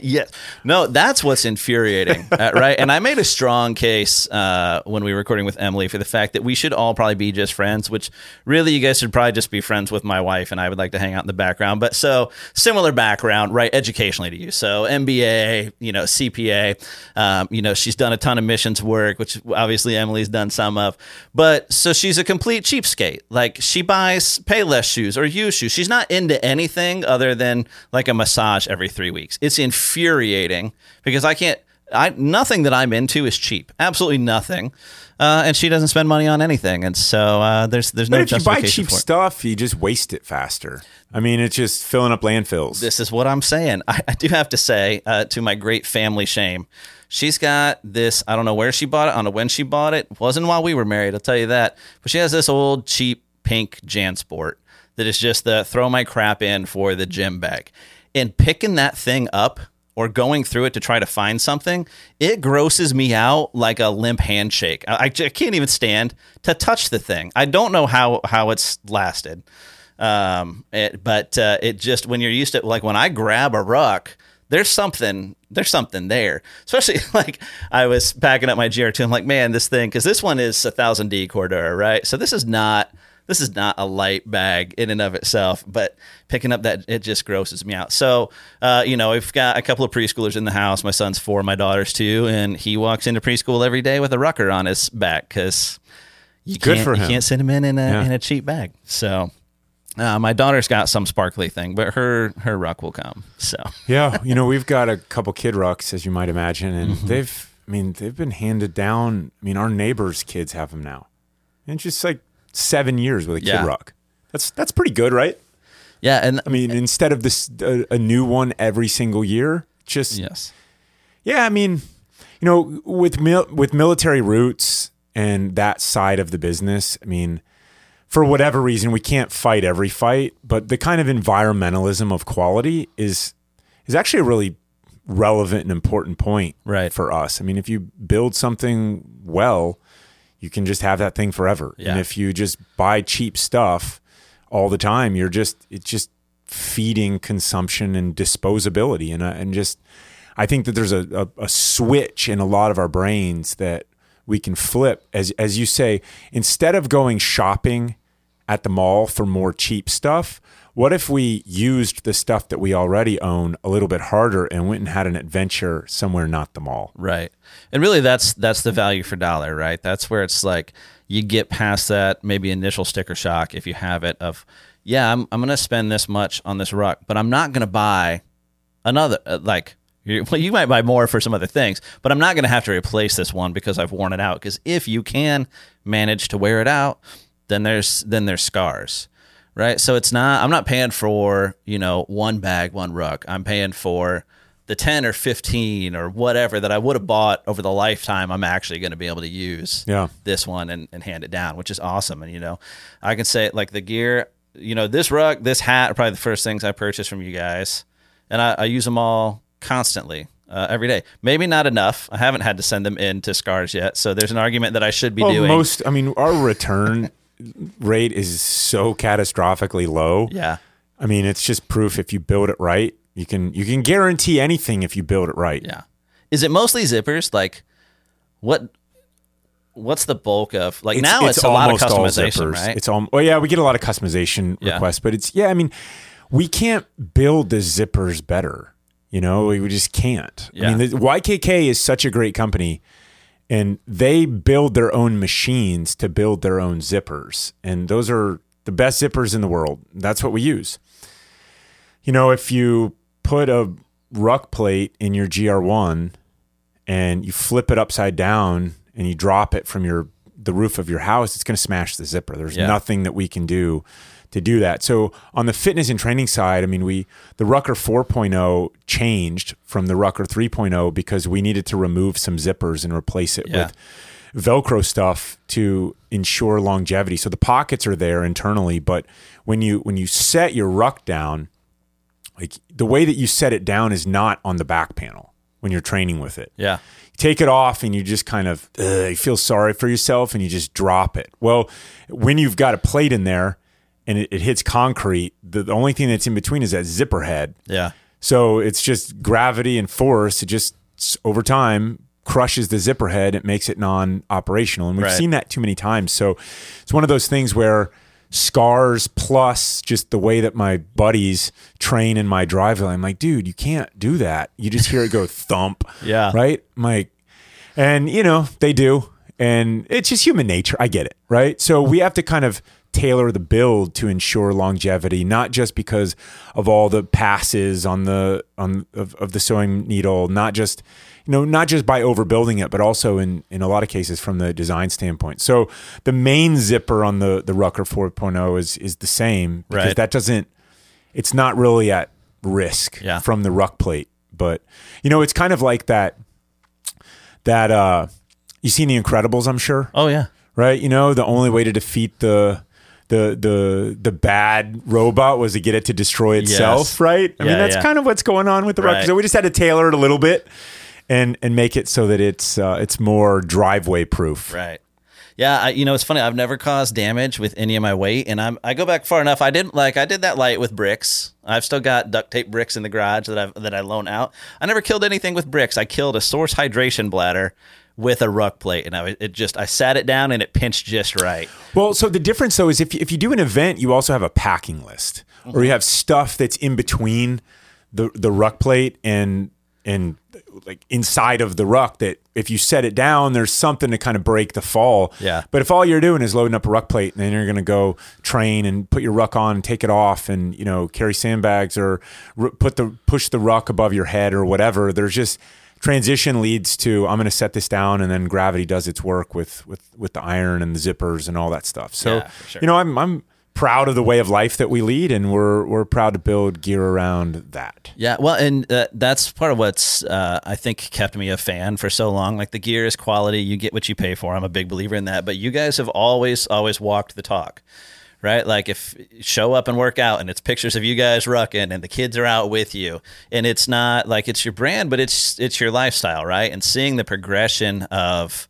Yes. No, that's what's infuriating, uh, right? And I made a strong case uh, when we were recording with Emily for the fact that we should all probably be just friends, which really you guys should probably just be friends with my wife, and I would like to hang out in the background. But so similar background, right, educationally to you. So M B A, you know, C P A, um, you know, she's done a ton of missions work, which obviously Emily's done some of. But so she's a complete cheapskate. Like, she buys Payless shoes or Used shoes. She's not into anything other than like a massage every three weeks. It's infuriating because I can't, I nothing that I'm into is cheap. Absolutely nothing. Uh, and she doesn't spend money on anything. And so uh, there's there's but no justification for it. If you buy cheap stuff, you just waste it faster. I mean, it's just filling up landfills. This is what I'm saying. I, I do have to say, uh, to my great family shame, she's got this, I don't know where she bought it, I don't know when she bought it. It wasn't while we were married, I'll tell you that. But she has this old cheap pink JanSport that is just the throw my crap in for the gym bag. And picking that thing up or going through it to try to find something, it grosses me out like a limp handshake. I, I can't even stand to touch the thing. I don't know how, how it's lasted. Um, it, but uh, it just, when you're used to, like when I grab a ruck, there's something, there's something there. Especially like I was packing up my G R two. I'm like, man, this thing, because this one is a one thousand D Cordura, right? So this is not... This is not a light bag in and of itself, but picking up that, it just grosses me out. So, uh, you know, we've got a couple of preschoolers in the house. My son's four, my daughter's two, and he walks into preschool every day with a Rucker on his back because you, you can't send him in in a, yeah. in a cheap bag. So uh, my daughter's got some sparkly thing, but her, her Ruck will come. So yeah, you know, we've got a couple kid Rucks, as you might imagine, and mm-hmm. they've, I mean, they've been handed down. I mean, our neighbors' kids have them now. And it's just like, Seven years with a kid yeah. Ruck. That's that's pretty good, right? Yeah, and I mean, and, instead of this a, a new one every single year, just yes, yeah. I mean, you know, with mil- with military roots and that side of the business, I mean, for whatever reason, we can't fight every fight, but the kind of environmentalism of quality is is actually a really relevant and important point, right, for us. I mean, if you build something well, you can just have that thing forever. Yeah. And if you just buy cheap stuff all the time, you're just, it's just feeding consumption and disposability. And, uh, and just, I think that there's a, a, a switch in a lot of our brains that we can flip. As, as you say, instead of going shopping at the mall for more cheap stuff, what if we used the stuff that we already own a little bit harder and went and had an adventure somewhere not the mall? Right. And really that's that's the value for dollar, right? That's where it's like you get past that maybe initial sticker shock if you have it of, yeah, I'm I'm going to spend this much on this ruck, but I'm not going to buy another, uh, like, you're, well, you might buy more for some other things, but I'm not going to have to replace this one because I've worn it out. Because if you can manage to wear it out, then there's then there's scars. Right. So it's not, I'm not paying for, you know, one bag, one ruck. I'm paying for the ten or fifteen or whatever that I would have bought over the lifetime. I'm actually going to be able to use yeah. this one and, and hand it down, which is awesome. And, you know, I can say like the gear, you know, this ruck, this hat are probably the first things I purchased from you guys. And I, I use them all constantly. Uh, every day. Maybe not enough. I haven't had to send them in to SCARS yet. So there's an argument that I should be well, doing. Most, I mean, our return rate is so catastrophically low. Yeah. I mean, it's just proof if you build it right, you can you can guarantee anything if you build it right. Yeah. Is it mostly zippers? Like what what's the bulk of like it's, now it's, it's a lot of customization, right? It's all well, yeah, we get a lot of customization yeah. requests, but it's yeah, I mean, we can't build the zippers better. You know, we, we just can't. Yeah. I mean, the, Y K K is such a great company. And they build their own machines to build their own zippers. And those are the best zippers in the world. That's what we use. You know, if you put a ruck plate in your G R one and you flip it upside down and you drop it from your the roof of your house, it's going to smash the zipper. There's yeah. nothing that we can do to do that. So on the fitness and training side, I mean, we the Rucker four point oh changed from the Rucker three point oh because we needed to remove some zippers and replace it yeah. with Velcro stuff to ensure longevity. So the pockets are there internally, but when you when you set your ruck down, like the way that you set it down is not on the back panel when you're training with it. Yeah. Take it off and you just kind of uh, you feel sorry for yourself and you just drop it. Well, when you've got a plate in there, and it, it hits concrete, the, the only thing that's in between is that zipper head. Yeah. So it's just gravity and force. It just, over time, crushes the zipper head. It makes it non-operational. And we've right. seen that too many times. So it's one of those things where SCARS plus just the way that my buddies train in my driveway, I'm like, dude, you can't do that. You just hear it go thump. Yeah. Right? Like, and, you know, they do. And it's just human nature. I get it, right? So we have to kind of tailor the build to ensure longevity, not just because of all the passes on the on of, of the sewing needle, not just you know, not just by overbuilding it, but also in in a lot of cases from the design standpoint. So the main zipper on the the Rucker four point oh is is the same because right. that doesn't it's not really at risk yeah. from the ruck plate. But you know, it's kind of like that that uh you seen The Incredibles, I'm sure. Oh yeah. Right? You know, the only way to defeat the the the the bad robot was to get it to destroy itself, yes. right? I yeah, mean, that's yeah. kind of what's going on with the right. Rucker. So we just had to tailor it a little bit and and make it so that it's uh, it's more driveway proof. Right. Yeah, I, you know, it's funny. I've never caused damage with any of my weight, and I'm I go back far enough. I didn't like I did that light with bricks. I've still got duct tape bricks in the garage that I that I loan out. I never killed anything with bricks. I killed a source hydration bladder with a ruck plate, and I it just I sat it down and it pinched just right. Well, so the difference though is if if you do an event, you also have a packing list, mm-hmm. or you have stuff that's in between the the ruck plate and and like inside of the ruck that if you set it down, there's something to kind of break the fall. Yeah. But if all you're doing is loading up a ruck plate and then you're going to go train and put your ruck on, take it off, and you know carry sandbags or put the push the ruck above your head or whatever, there's just transition leads to I'm going to set this down and then gravity does its work with with with the iron and the zippers and all that stuff. So yeah, sure. you know I'm I'm proud of the way of life that we lead, and we're we're proud to build gear around that. Yeah, well, and uh, that's part of what's uh, I think kept me a fan for so long. Like the gear is quality, you get what you pay for. I'm a big believer in that. But you guys have always always walked the talk. Right? Like if show up and work out and it's pictures of you guys rucking and the kids are out with you, and it's not like it's your brand, but it's, it's your lifestyle. Right. And seeing the progression of,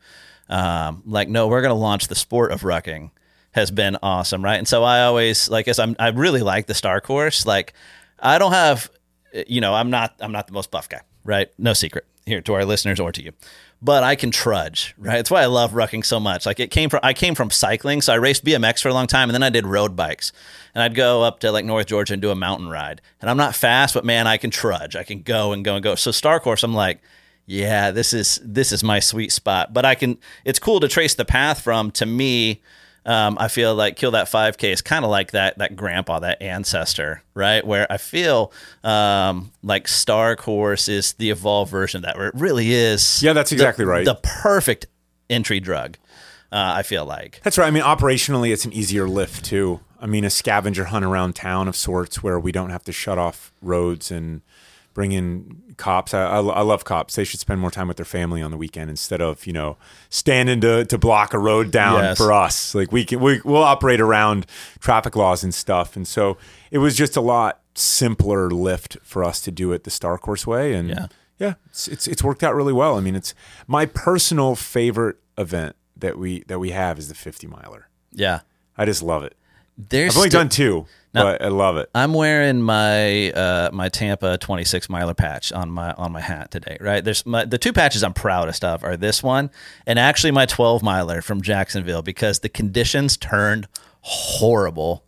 um, like, no, we're going to launch the sport of rucking has been awesome. Right. And so I always like, as I'm, I really like the Star Course. Like I don't have, you know, I'm not, I'm not the most buff guy, right? No secret here to our listeners or to you. But I can trudge, right? That's why I love rucking so much. Like it came from, I came from cycling. So I raced B M X for a long time, and then I did road bikes, and I'd go up to like North Georgia and do a mountain ride. And I'm not fast, but man, I can trudge. I can go and go and go. So Star Course, I'm like, yeah, this is, this is my sweet spot, but I can, it's cool to trace the path from. To me, um, I feel like Kill That five K is kind of like that, that grandpa, that ancestor, right? Where I feel um, like Star Course is the evolved version of that, where it really is. Yeah, that's exactly the, right. The perfect entry drug, uh, I feel like. That's right. I mean, operationally, it's an easier lift too. I mean, a scavenger hunt around town of sorts where we don't have to shut off roads and bring in cops. I, I, I love cops. They should spend more time with their family on the weekend instead of, you know, standing to, to block a road down yes. for us. Like we can, we, we'll operate around traffic laws and stuff. And so it was just a lot simpler lift for us to do it the Star Course way. And yeah, yeah it's, it's, it's worked out really well. I mean, it's my personal favorite event that we, that we have is the fifty miler. Yeah. I just love it. There's I've only st- done two. Now, but I love it. I'm wearing my uh, my Tampa twenty-six miler patch on my on my hat today, right? There's my, the two patches I'm proudest of are this one and actually my twelve miler from Jacksonville, because the conditions turned horrible.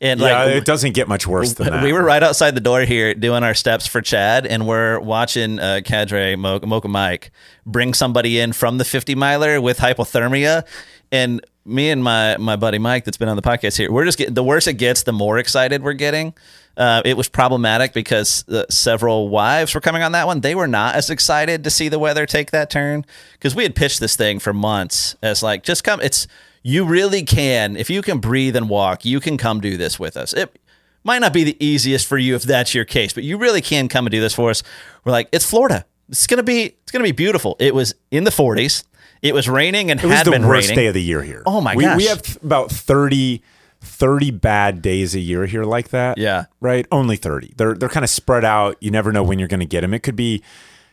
And yeah, like, it doesn't get much worse than that. We were right outside the door here doing our steps for Chad, and we're watching uh, Cadre Mocha Mo- Mike bring somebody in from the fifty miler with hypothermia. And me and my, my buddy Mike that's been on the podcast here, we're just getting, the worse it gets, the more excited we're getting. Uh, it was problematic because uh, several wives were coming on that one. They were not as excited to see the weather take that turn, because we had pitched this thing for months as like, just come. It's, you really can, if you can breathe and walk, you can come do this with us. It might not be the easiest for you if that's your case, but you really can come and do this for us. We're like, it's Florida. It's going to be, it's going to be beautiful. It was in the forties. It was raining and it had been raining. It was the worst raining. Day of the year here. Oh, my we, gosh. We have th- about thirty, thirty bad days a year here like that. Yeah. Right? Only thirty. They're they're kind of spread out. You never know when you're going to get them. It could be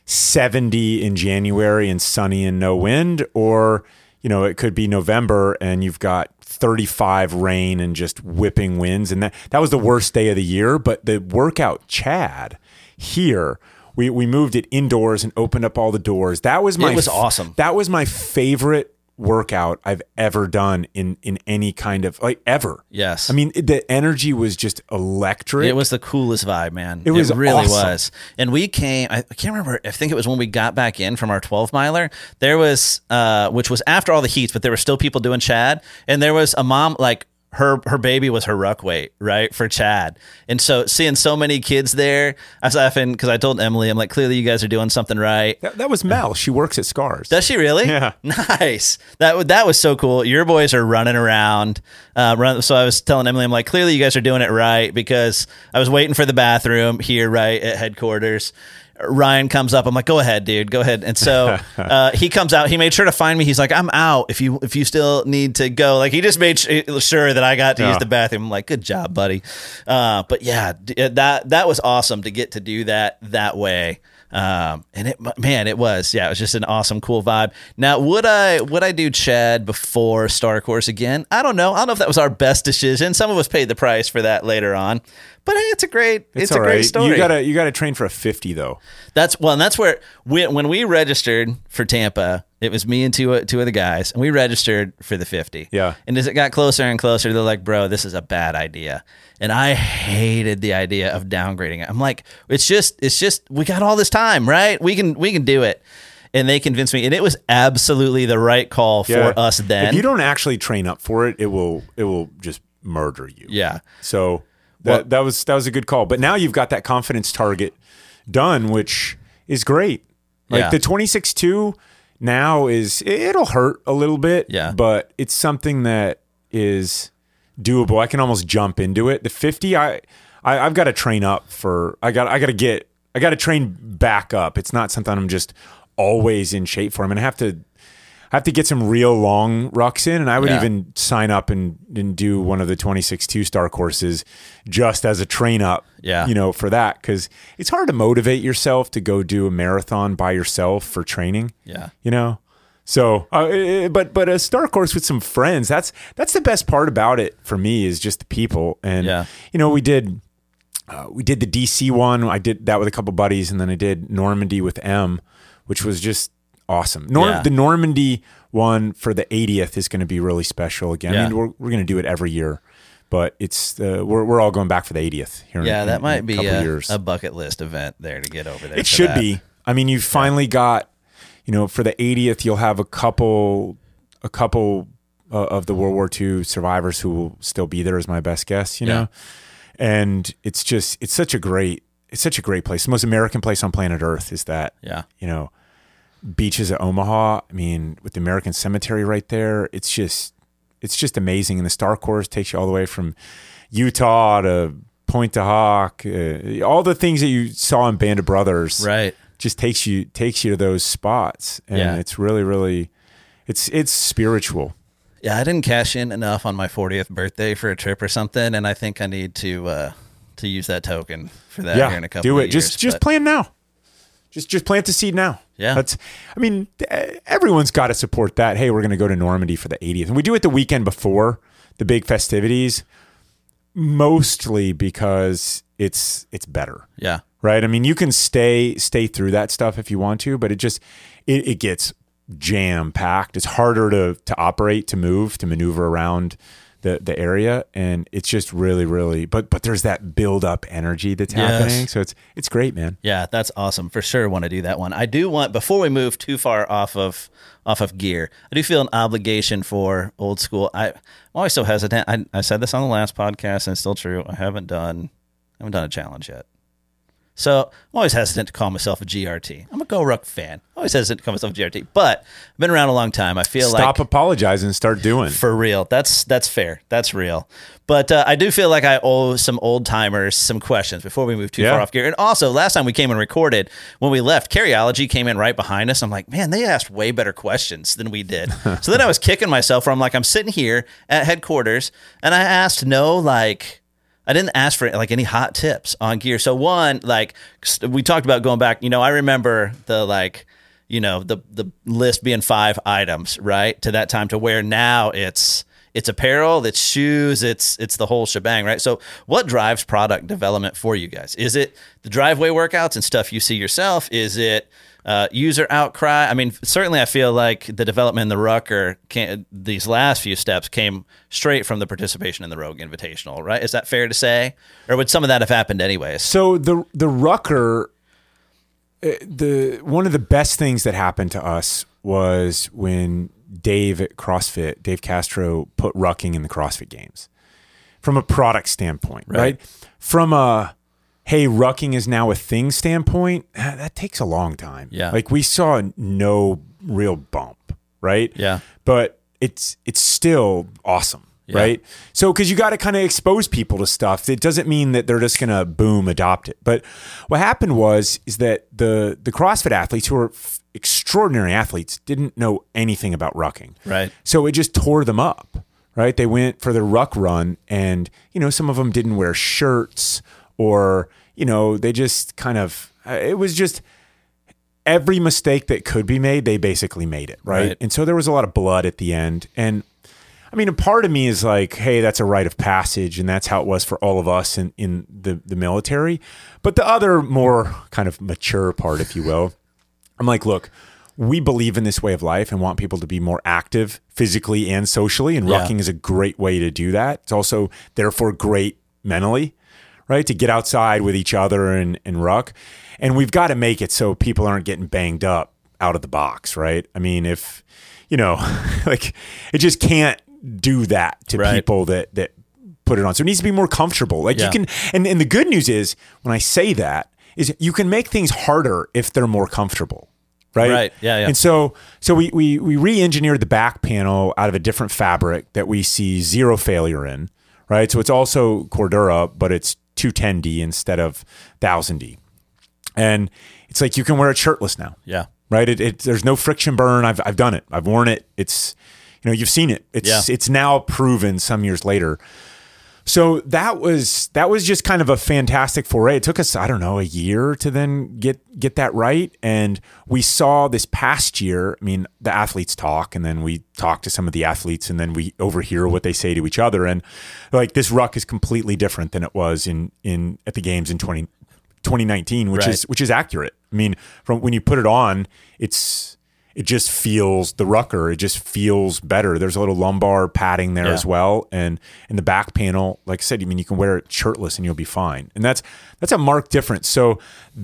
seventy in January and sunny and no wind, or you know, it could be November and you've got thirty-five rain and just whipping winds. And that, that was the worst day of the year. But the workout Chad here, We we moved it indoors and opened up all the doors. That was my It was awesome. That was my favorite workout I've ever done in in any kind of like ever. Yes. I mean, the energy was just electric. It was the coolest vibe, man. It was it really awesome. was. And we came, I can't remember, I think it was when we got back in from our twelve miler, there was uh which was after all the heats, but there were still people doing Chad, and there was a mom, like her her baby was her ruck weight, right, for Chad. And so seeing so many kids there, I was laughing because I told Emily, I'm like, clearly you guys are doing something right. That, that was Mel. She works at SCARS. Does she really? Yeah. Nice. That, that was so cool. Your boys are running around. Uh, run, so I was telling Emily, I'm like, clearly you guys are doing it right, because I was waiting for the bathroom here, right, at headquarters. Ryan comes up. I'm like, go ahead, dude, go ahead. And so uh, he comes out. He made sure to find me. He's like, I'm out. If you if you still need to go, like he just made sure that I got to yeah. use the bathroom. I'm like, good job, buddy. Uh, but yeah, that that was awesome to get to do that that way. Um, and it, man, it was, yeah, it was just an awesome, cool vibe. Now, would I, would I do Chad before Star Course again? I don't know. I don't know if that was our best decision. Some of us paid the price for that later on, but hey, it's a great, it's, it's a great right. story. You gotta, you gotta train for a fifty though. That's well, and that's where we, when we registered for Tampa, it was me and two, two of the guys, and we registered for the fifty. Yeah. And as it got closer and closer, they're like, bro, this is a bad idea. And I hated the idea of downgrading it. I'm like, it's just, it's just, we got all this time, right? We can, we can do it. And they convinced me, and it was absolutely the right call for yeah. us then. If you don't actually train up for it, it will, it will just murder you. Yeah. So that, well, that was, that was a good call. But now you've got that confidence target done, which is great. Like yeah. the twenty-six two now is, it'll hurt a little bit, yeah. but it's something that is doable. I can almost jump into it. The fifty, I, I I've got to train up for. I got I got to get. I got to train back up. It's not something I'm just always in shape for. I'm gonna have to. I have to get some real long rucks in, and I would yeah. even sign up and, and do one of the twenty-six two star courses just as a train up, yeah. you know, for that. Because it's hard to motivate yourself to go do a marathon by yourself for training, yeah, you know. So, uh, but but a star course with some friends, that's that's the best part about it for me, is just the people. And yeah. you know, we did uh, we did the D C one. I did that with a couple buddies, and then I did Normandy with M, which was just awesome. Norm- yeah. The Normandy one for the eightieth is going to be really special again. Yeah. I mean, we're we're going to do it every year, but it's uh, we're we're all going back for the eightieth here. Yeah, in, that in, might in be a, years. a bucket list event there to get over there. It should that. be. I mean, you finally yeah. got, you know, for the eightieth, you'll have a couple a couple uh, of the World War Two survivors who will still be there, is my best guess. You yeah. know, and it's just it's such a great it's such a great place. The most American place on planet Earth is that. Yeah, you know. Beaches at Omaha, I mean, with the American Cemetery right there, it's just it's just amazing. And the Star Course takes you all the way from Utah to Point to Hawk, uh, all the things that you saw in Band of Brothers, right? Just takes you takes you to those spots, and yeah. it's really, really, it's it's spiritual. Yeah, I didn't cash in enough on my fortieth birthday for a trip or something, and I think I need to uh, to use that token for that yeah, here in a couple. Do it. Of years, just but. just plan now. Just just plant the seed now. Yeah. That's, I mean, everyone's got to support that. Hey, we're going to go to Normandy for the eightieth. And we do it the weekend before the big festivities, mostly because it's it's better. Yeah. Right? I mean, you can stay stay through that stuff if you want to, but it just, it, it gets jam-packed. It's harder to to operate, to move, to maneuver around the the area. And it's just really, really, but but there's that build up energy that's yes. happening. So it's it's great, man. Yeah, that's awesome. For sure want to do that one. I do want, before we move too far off of off of gear, I do feel an obligation for old school. I, I'm always so hesitant. I, I said this on the last podcast and it's still true. I haven't done I haven't done a challenge yet. So I'm always hesitant to call myself a G R T. I'm a GORUCK fan. Always hesitant to call myself a G R T, but I've been around a long time. I feel Stop like... Stop apologizing and start doing. For real. That's that's fair. That's real. But uh, I do feel like I owe some old-timers some questions before we move too yeah. far off gear. And also, last time we came and recorded, when we left, Caryology came in right behind us. I'm like, man, they asked way better questions than we did. So then I was kicking myself where I'm like, I'm sitting here at headquarters, and I asked no, like... I didn't ask for like any hot tips on gear. So one, like we talked about going back, you know, I remember the like, you know, the, the list being five items, right? To that time to where now it's, it's apparel, it's shoes, it's it's the whole shebang, right? So what drives product development for you guys? Is it the driveway workouts and stuff you see yourself? Is it uh, user outcry? I mean, certainly I feel like the development in the Rucker, can, these last few steps came straight from the participation in the Rogue Invitational, right? Is that fair to say? Or would some of that have happened anyways? So the the Rucker... The one of the best things that happened to us was when Dave at CrossFit, Dave Castro, put rucking in the CrossFit Games from a product standpoint, right? right? From a, hey, rucking is now a thing standpoint, that takes a long time. Yeah. Like we saw no real bump, right? Yeah. But it's it's still awesome. Yeah. Right. So, because you got to kind of expose people to stuff. It doesn't mean that they're just going to boom, adopt it. But what happened was, is that the, the CrossFit athletes who are f- extraordinary athletes didn't know anything about rucking. Right. So it just tore them up. Right. They went for the ruck run and, you know, some of them didn't wear shirts or, you know, they just kind of, it was just every mistake that could be made. They basically made it. Right. right. And so there was a lot of blood at the end. And I mean, a part of me is like, hey, that's a rite of passage, and that's how it was for all of us in, in the, the military. But the other more kind of mature part, if you will, I'm like, look, we believe in this way of life and want people to be more active physically and socially, and yeah. rucking is a great way to do that. It's also, therefore, great mentally, right, to get outside with each other and, and ruck. And we've got to make it so people aren't getting banged up out of the box, right? I mean, if, you know, like it just can't do that to right. people that that put it on. So it needs to be more comfortable. Like yeah. you can, and, and the good news is when I say that is you can make things harder if they're more comfortable. Right. Right. Yeah. yeah. And so, so we, we, we re-engineered the back panel out of a different fabric that we see zero failure in. Right. So it's also Cordura, but it's two ten D instead of one thousand D. And it's like, you can wear it shirtless now. Yeah. Right. It, it there's no friction burn. I've, I've done it. I've worn it. It's, You know, you've seen it. It's yeah. it's now proven some years later. So that was that was just kind of a fantastic foray. It took us, I don't know, a year to then get get that right. And we saw this past year, I mean, the athletes talk, and then we talk to some of the athletes, and then we overhear what they say to each other. And like this ruck is completely different than it was in in at the games in twenty nineteen, which right. is which is accurate. I mean, from when you put it on, it's It just feels the rucker. It just feels better. There's a little lumbar padding there yeah. as well, and in the back panel, like I said, I mean, you can wear it shirtless and you'll be fine. And that's that's a marked difference. So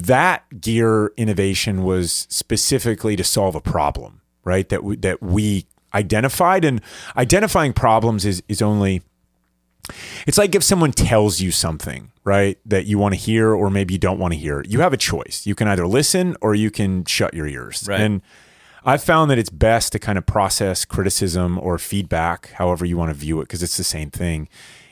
that gear innovation was specifically to solve a problem, right? That we, that we identified, and identifying problems is is only. It's like if someone tells you something, right, that you want to hear or maybe you don't want to hear. You have a choice. You can either listen or you can shut your ears. Right. And I've found that it's best to kind of process criticism or feedback, however you want to view it, because it's the same thing.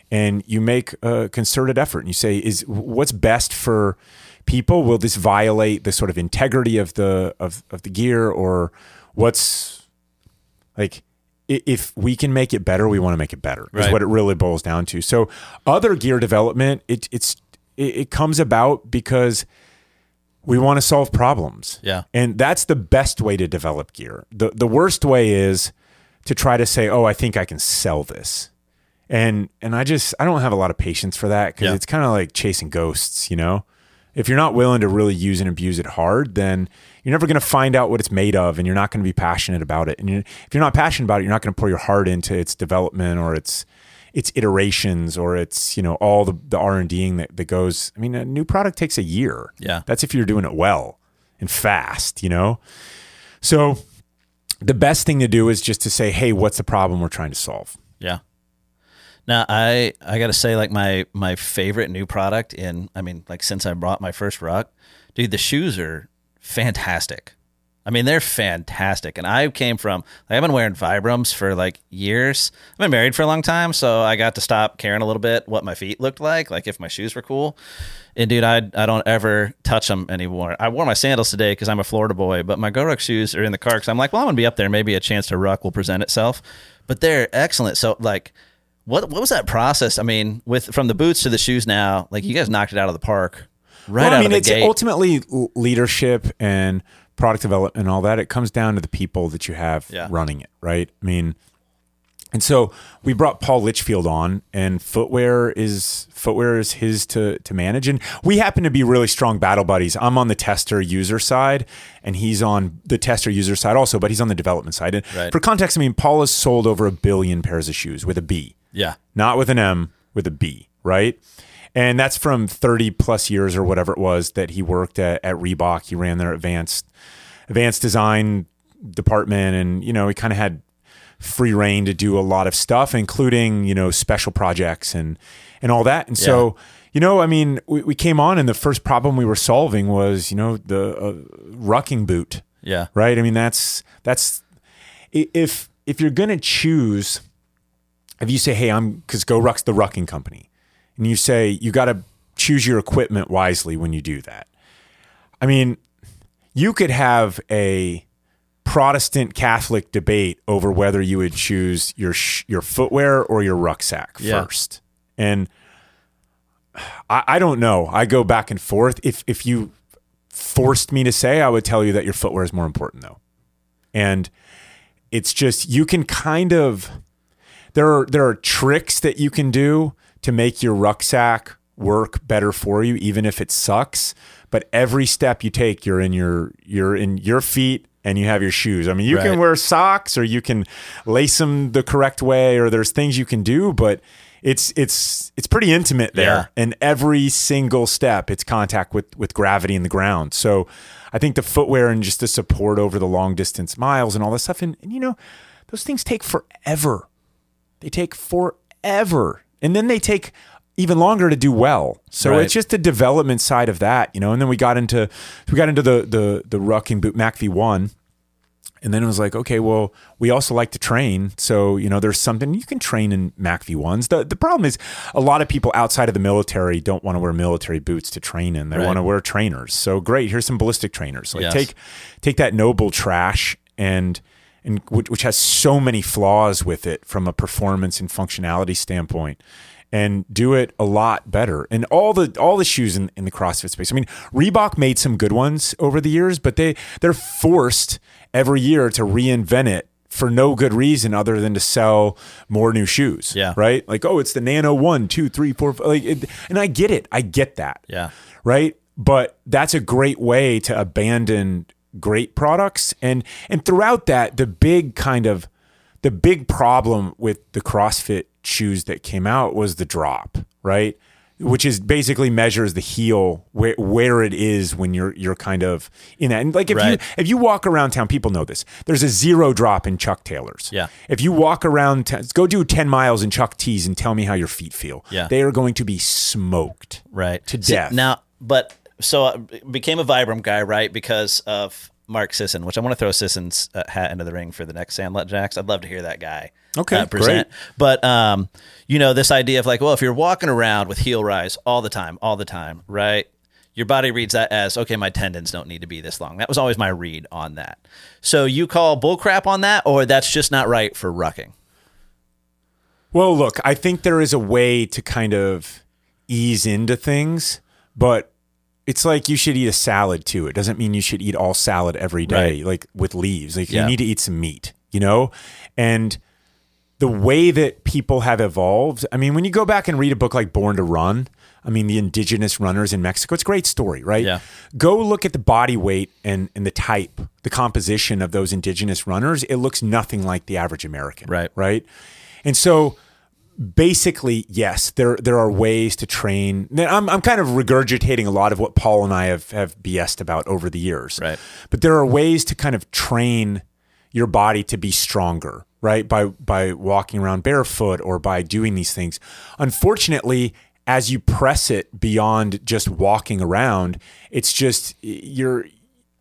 And you make a concerted effort and you say, "Is what's best for people? Will this violate the sort of integrity of the of, of the gear? Or what's like, if we can make it better, we want to make it better," is right. what it really boils down to. So other gear development, it, it's, it, it comes about because we want to solve problems. Yeah. And that's the best way to develop gear. The the worst way is to try to say, "Oh, I think I can sell this." And and I just I don't have a lot of patience for that, cuz yeah. it's kind of like chasing ghosts, you know? If you're not willing to really use and abuse it hard, then you're never going to find out what it's made of, and you're not going to be passionate about it. And you're, if you're not passionate about it, you're not going to pour your heart into its development or its its iterations or it's, you know, all the, the R and D-ing that, that goes. I mean, a new product takes a year. Yeah. That's if you're doing it well and fast, you know? So the best thing to do is just to say, "Hey, what's the problem we're trying to solve?" Yeah. Now I, I gotta say, like my, my favorite new product in, I mean, like since I bought my first ruck, dude, the shoes are fantastic. I mean, they're fantastic. And I came from, like, I've been wearing Vibrams for like years. I've been married for a long time. So I got to stop caring a little bit what my feet looked like, like if my shoes were cool. And dude, I I don't ever touch them anymore. I wore my sandals today because I'm a Florida boy, but my GORUCK shoes are in the car because I'm like, well, I'm going to be up there. Maybe a chance to ruck will present itself. But they're excellent. So like, what what was that process? I mean, with from the boots to the shoes now, like you guys knocked it out of the park right well, out I mean, of the it's gate. Ultimately leadership and product development and all that, it comes down to the people that you have yeah. running it, right? I mean, And so we brought Paul Litchfield on, and footwear is footwear is his to to manage. And we happen to be really strong battle buddies. I'm on the tester user side, and he's on the tester user side also, but he's on the development side. And right. for context, I mean, Paul has sold over a billion pairs of shoes with a B. Yeah. Not with an M, with a B, right? And that's from thirty plus years or whatever it was that he worked at, at Reebok. He ran their advanced advanced design department, and you know, he kind of had free reign to do a lot of stuff, including, you know, special projects and, and all that. And yeah. so, you know, I mean, we, we came on, and the first problem we were solving was, you know, the uh, rucking boot. Yeah. Right. I mean, that's, that's, if, if you're going to choose, if you say, hey, I'm, cause GORUCK's the rucking company, and you say, you got to choose your equipment wisely when you do that. I mean, you could have a Protestant Catholic debate over whether you would choose your sh- your footwear or your rucksack yeah. first, and I, I don't know. I go back and forth. If if you forced me to say, I would tell you that your footwear is more important, though. And it's just, you can kind of there are there are tricks that you can do to make your rucksack work better for you, even if it sucks. But every step you take, you're in your you're in your feet. And you have your shoes. I mean, you right. can wear socks, or you can lace them the correct way, or there's things you can do, but it's it's it's pretty intimate there. Yeah. And every single step, it's contact with with gravity and the ground. So I think the footwear and just the support over the long distance miles and all this stuff, and, and you know, those things take forever. They take forever. And then they take even longer to do well. So right. it's just the development side of that, you know. And then we got into we got into the the the rucking boot Mac V one, and then it was like, okay, well, we also like to train, so you know, there's something you can train in Mac V ones. The the problem is a lot of people outside of the military don't want to wear military boots to train in. They right. want to wear trainers. So great, here's some ballistic trainers. Like yes. take take that noble trash and and which, which has so many flaws with it from a performance and functionality standpoint, and do it a lot better. And all the all the shoes in, in the CrossFit space. I mean, Reebok made some good ones over the years, but they, they're forced every year to reinvent it for no good reason other than to sell more new shoes, yeah. right? Like, oh, it's the Nano one, two, three, four, like it, and I get it. I get that, yeah, right? But that's a great way to abandon great products. And and throughout that, the big kind of, the big problem with the CrossFit shoes that came out was the drop, right? Which is basically measures the heel where where it is when you're you're kind of in that. And like if right. you if you walk around town, people know this. There's a zero drop in Chuck Taylors. Yeah. If you walk around, t- go do ten miles in Chuck T's and tell me how your feet feel. Yeah. They are going to be smoked right to See, death. Now, but so I became a Vibram guy, right? Because of Mark Sisson, which I want to throw Sisson's uh, hat into the ring for the next Sandlot Jacks. I'd love to hear that guy okay, uh, present. Great. But, um, you know, this idea of like, well, if you're walking around with heel rise all the time, all the time, right? Your body reads that as, okay, my tendons don't need to be this long. That was always my read on that. So you call bullcrap on that, or that's just not right for rucking? Well, look, I think there is a way to kind of ease into things, but it's like you should eat a salad too. It doesn't mean you should eat all salad every day, right. like with leaves. Like yeah. you need to eat some meat, you know? And the way that people have evolved, I mean, when you go back and read a book like Born to Run, I mean, the indigenous runners in Mexico, it's a great story, right? Yeah. Go look at the body weight and, and the type, the composition of those indigenous runners. It looks nothing like the average American, right? right? And so basically, yes, there there are ways to train. I'm I'm kind of regurgitating a lot of what Paul and I have, have B S'd about over the years. Right. But there are ways to kind of train your body to be stronger, right? By by walking around barefoot or by doing these things. Unfortunately, as you press it beyond just walking around, it's just you're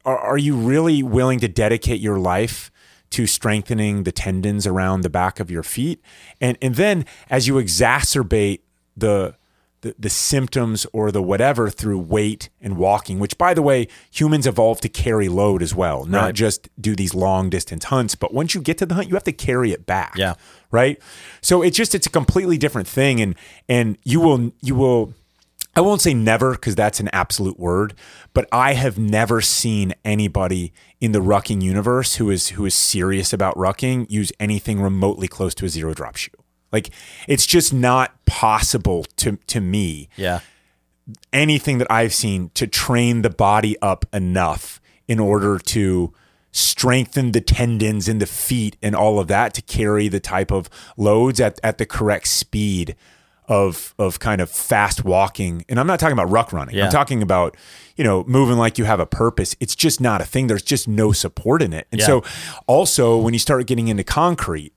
are, are you really willing to dedicate your life to strengthening the tendons around the back of your feet? And and then as you exacerbate the, the the symptoms or the whatever through weight and walking, which by the way, humans evolved to carry load as well, not right. just do these long distance hunts, but once you get to the hunt, you have to carry it back. Yeah. Right? So it's just, it's a completely different thing. And and you will you will I won't say never, because that's an absolute word, but I have never seen anybody in the rucking universe who is who is serious about rucking use anything remotely close to a zero drop shoe. Like, it's just not possible to to me. Yeah. Anything that I've seen to train the body up enough in order to strengthen the tendons in the feet and all of that to carry the type of loads at, at the correct speed of of kind of fast walking. And I'm not talking about ruck running. Yeah. I'm talking about, you know, moving like you have a purpose. It's just not a thing. There's just no support in it. And yeah. so also when you start getting into concrete,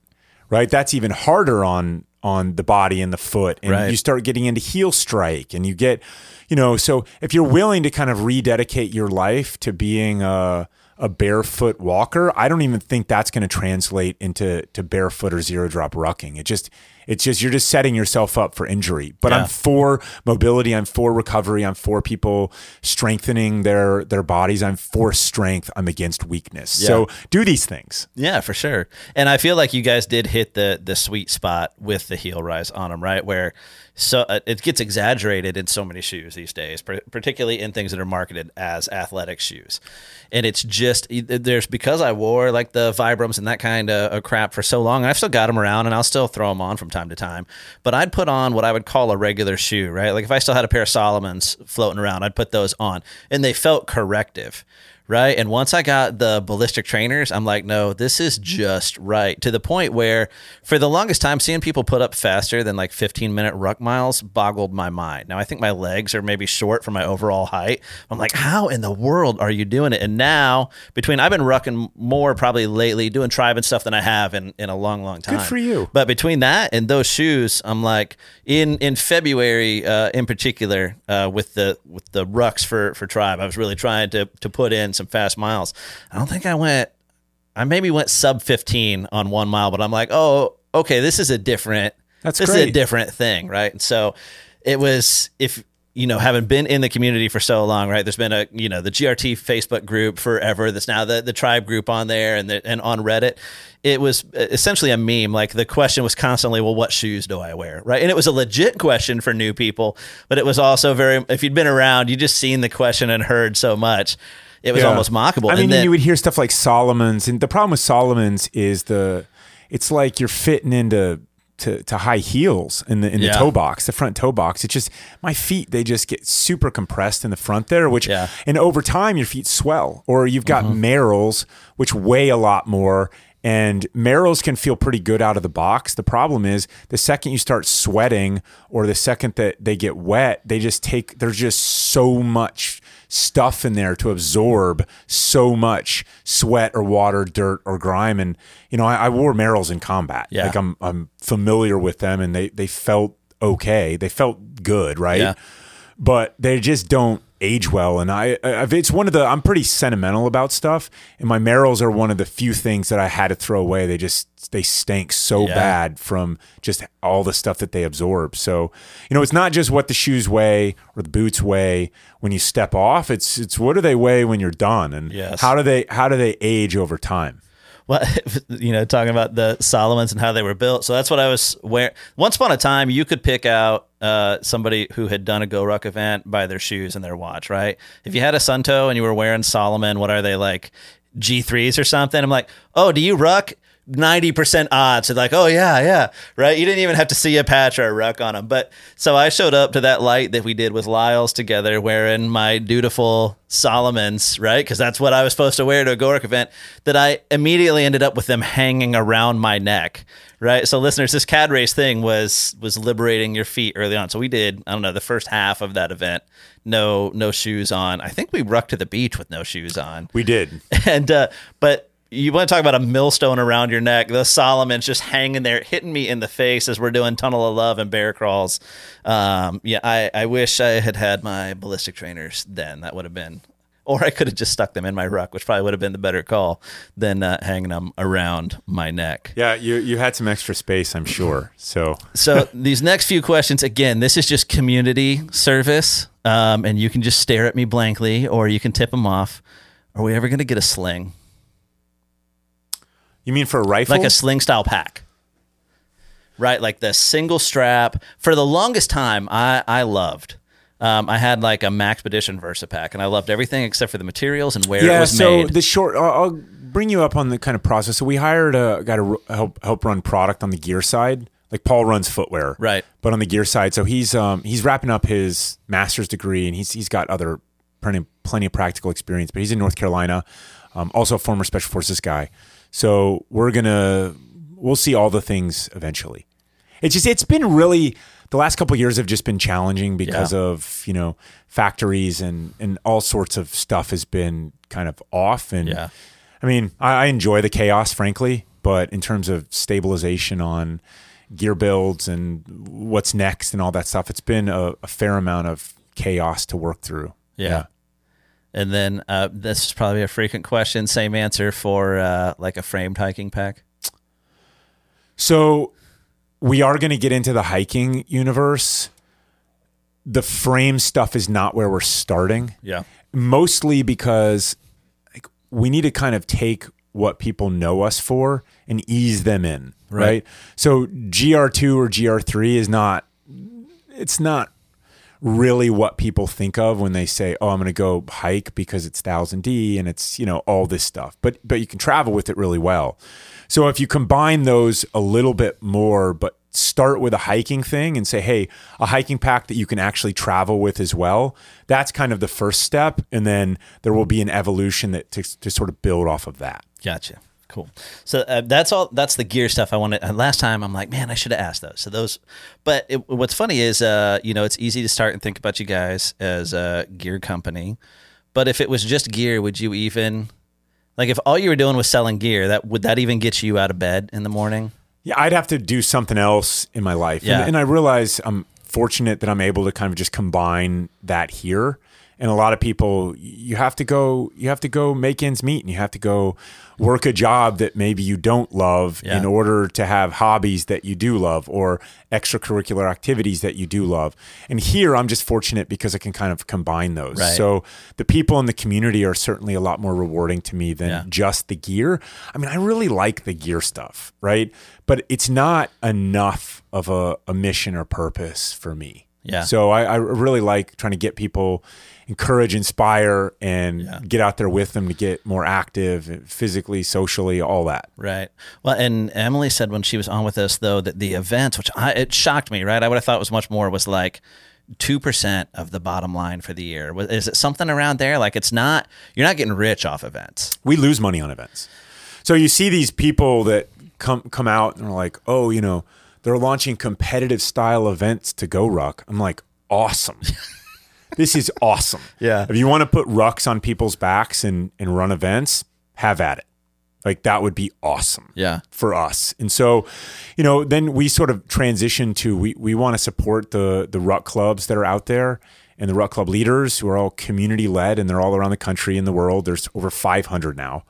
right, that's even harder on on the body and the foot. And right. you start getting into heel strike and you get, you know, so if you're willing to kind of rededicate your life to being a a barefoot walker, I don't even think that's going to translate into to barefoot or zero drop rucking. It just, it's just, you're just setting yourself up for injury. But yeah. I'm for mobility. I'm for recovery. I'm for people strengthening their, their bodies. I'm for strength. I'm against weakness. Yeah. So do these things. Yeah, for sure. And I feel like you guys did hit the, the sweet spot with the heel rise on them, right? Where so uh, it gets exaggerated in so many shoes these days, particularly in things that are marketed as athletic shoes. And it's just, there's, because I wore like the Vibrams and that kind of, of crap for so long, and I've still got them around and I'll still throw them on from time to time, but I'd put on what I would call a regular shoe, right? Like if I still had a pair of Solomons floating around, I'd put those on and they felt corrective, right? And once I got the ballistic trainers, I'm like, no, this is just right. To the point where for the longest time, seeing people put up faster than like fifteen minute ruck miles boggled my mind. Now I think my legs are maybe short for my overall height. I'm like, how in the world are you doing it? And now between, I've been rucking more probably lately, doing tribe and stuff than I have in, in a long, long time. Good for you. But between that and those shoes, I'm like in, in February, uh, in particular, uh, with the, with the rucks for, for tribe, I was really trying to, to put in some fast miles. I don't think I went, I maybe went sub fifteen on one mile, but I'm like, oh, okay, this is a different, that's this great. Is a different thing, right? And so it was, if, you know, having been in the community for so long, right, there's been a, you know, the G R T Facebook group forever, that's now the, the tribe group on there and the, and on Reddit. It was essentially a meme. Like the question was constantly, well, what shoes do I wear? Right. And it was a legit question for new people, but it was also very, if you'd been around, you just seen the question and heard so much. It was yeah. almost mockable. I mean, and then, you would hear stuff like Solomon's, and the problem with Solomon's is the, it's like you're fitting into to, to high heels in the in the yeah. toe box, the front toe box. It's just my feet; they just get super compressed in the front there, which yeah. and over time your feet swell. Or you've got mm-hmm. Merrells, which weigh a lot more, and Merrells can feel pretty good out of the box. The problem is the second you start sweating, or the second that they get wet, they just take. There's just so much stuff in there to absorb, so much sweat or water, dirt or grime. And, you know, I, I wore Merrells in combat. Yeah. Like I'm, I'm familiar with them, and they, they felt okay. They felt good. Right. Yeah. But they just don't age well. And I, I, it's one of the, I'm pretty sentimental about stuff, and my Merrells are one of the few things that I had to throw away. They just, they stank so yeah. bad from just all the stuff that they absorb. So, you know, it's not just what the shoes weigh or the boots weigh when you step off. It's, it's what do they weigh when you're done, and yes. how do they, how do they age over time? Well, you know, talking about the Solomons and how they were built. So that's what I was wearing. Once upon a time, you could pick out uh, somebody who had done a GORUCK event by their shoes and their watch, right? If you had a Sunto and you were wearing Solomon, what are they, like G threes or something? I'm like, oh, do you ruck? ninety percent odds. It's like, oh yeah, yeah. Right. You didn't even have to see a patch or a ruck on them. But so I showed up to that light that we did with Lyles together wearing my dutiful Solomons, right? Cause that's what I was supposed to wear to a GORUCK event, that I immediately ended up with them hanging around my neck. Right. So listeners, this Cadre's thing was, was liberating your feet early on. So we did, I don't know, the first half of that event, no, no shoes on. I think we rucked to the beach with no shoes on. We did. And, uh, but you want to talk about a millstone around your neck. The Solomon's just hanging there, hitting me in the face as we're doing Tunnel of Love and bear crawls. Um, yeah, I, I wish I had had my ballistic trainers then. That would have been, or I could have just stuck them in my ruck, which probably would have been the better call than uh, hanging them around my neck. Yeah, you you had some extra space, I'm sure. So, so these next few questions, again, this is just community service, um, and you can just stare at me blankly, or you can tip them off. Are we ever going to get a sling? You mean for a rifle? Like a sling style pack, right? Like the single strap. For the longest time, I, I loved Um, I had like a Maxpedition Versapack, and I loved everything except for the materials and where yeah, it was so made. Yeah, so the short, I'll, I'll bring you up on the kind of process. So we hired a guy to help help run product on the gear side. Like Paul runs footwear, right? But on the gear side, so he's um, he's wrapping up his master's degree, and he's he's got other plenty plenty of practical experience. But he's in North Carolina, um, also a former Special Forces guy. So we're gonna we'll see all the things eventually. It's just it's been really. The last couple of years have just been challenging because yeah. of, you know, factories and, and all sorts of stuff has been kind of off. And yeah. I mean, I, I enjoy the chaos, frankly, but in terms of stabilization on gear builds and what's next and all that stuff, it's been a, a fair amount of chaos to work through. Yeah. yeah. And then uh, this is probably a frequent question, same answer for uh, like a framed hiking pack. So... we are going to get into the hiking universe. The frame stuff is not where we're starting. Yeah. Mostly because like, we need to kind of take what people know us for and ease them in, right? right? So G R two or G R three is not, it's not really what people think of when they say, oh, I'm going to go hike because it's one thousand D and it's, you know, all this stuff. But but you can travel with it really well. So if you combine those a little bit more, but start with a hiking thing and say, hey, a hiking pack that you can actually travel with as well, that's kind of the first step. And then there will be an evolution that to, to sort of build off of that. Gotcha. Cool. So uh, that's all. That's the gear stuff I wanted. Uh, last time, I'm like, man, I should have asked those. So those, but it, what's funny is, uh, you know, it's easy to start and think about you guys as a gear company. But if it was just gear, would you even, like, if all you were doing was selling gear, that would that even get you out of bed in the morning? Yeah, I'd have to do something else in my life. Yeah. And, and I realize I'm fortunate that I'm able to kind of just combine that here. And a lot of people, you have to go, you have to go make ends meet, and you have to go work a job that maybe you don't love yeah. in order to have hobbies that you do love or extracurricular activities that you do love. And here I'm just fortunate because I can kind of combine those. Right. So the people in the community are certainly a lot more rewarding to me than yeah. just the gear. I mean, I really like the gear stuff, right? But it's not enough of a, a mission or purpose for me. Yeah. So I, I really like trying to get people, encourage, inspire, and yeah. get out there with them to get more active physically, socially, all that. Right. Well, and Emily said when she was on with us, though, that the events, which I, it shocked me, right? I would have thought it was much more, was like two percent of the bottom line for the year. Is it something around there? Like it's not, you're not getting rich off events. We lose money on events. So you see these people that come, come out and are like, oh, you know, they're launching competitive style events to GORUCK. I'm like, awesome. This is awesome. Yeah. If you want to put rucks on people's backs and, and run events, have at it. Like that would be awesome yeah. for us. And so, you know, then we sort of transition to, we, we want to support the, the ruck clubs that are out there and the ruck club leaders who are all community led, and they're all around the country and the world. There's over five hundred now.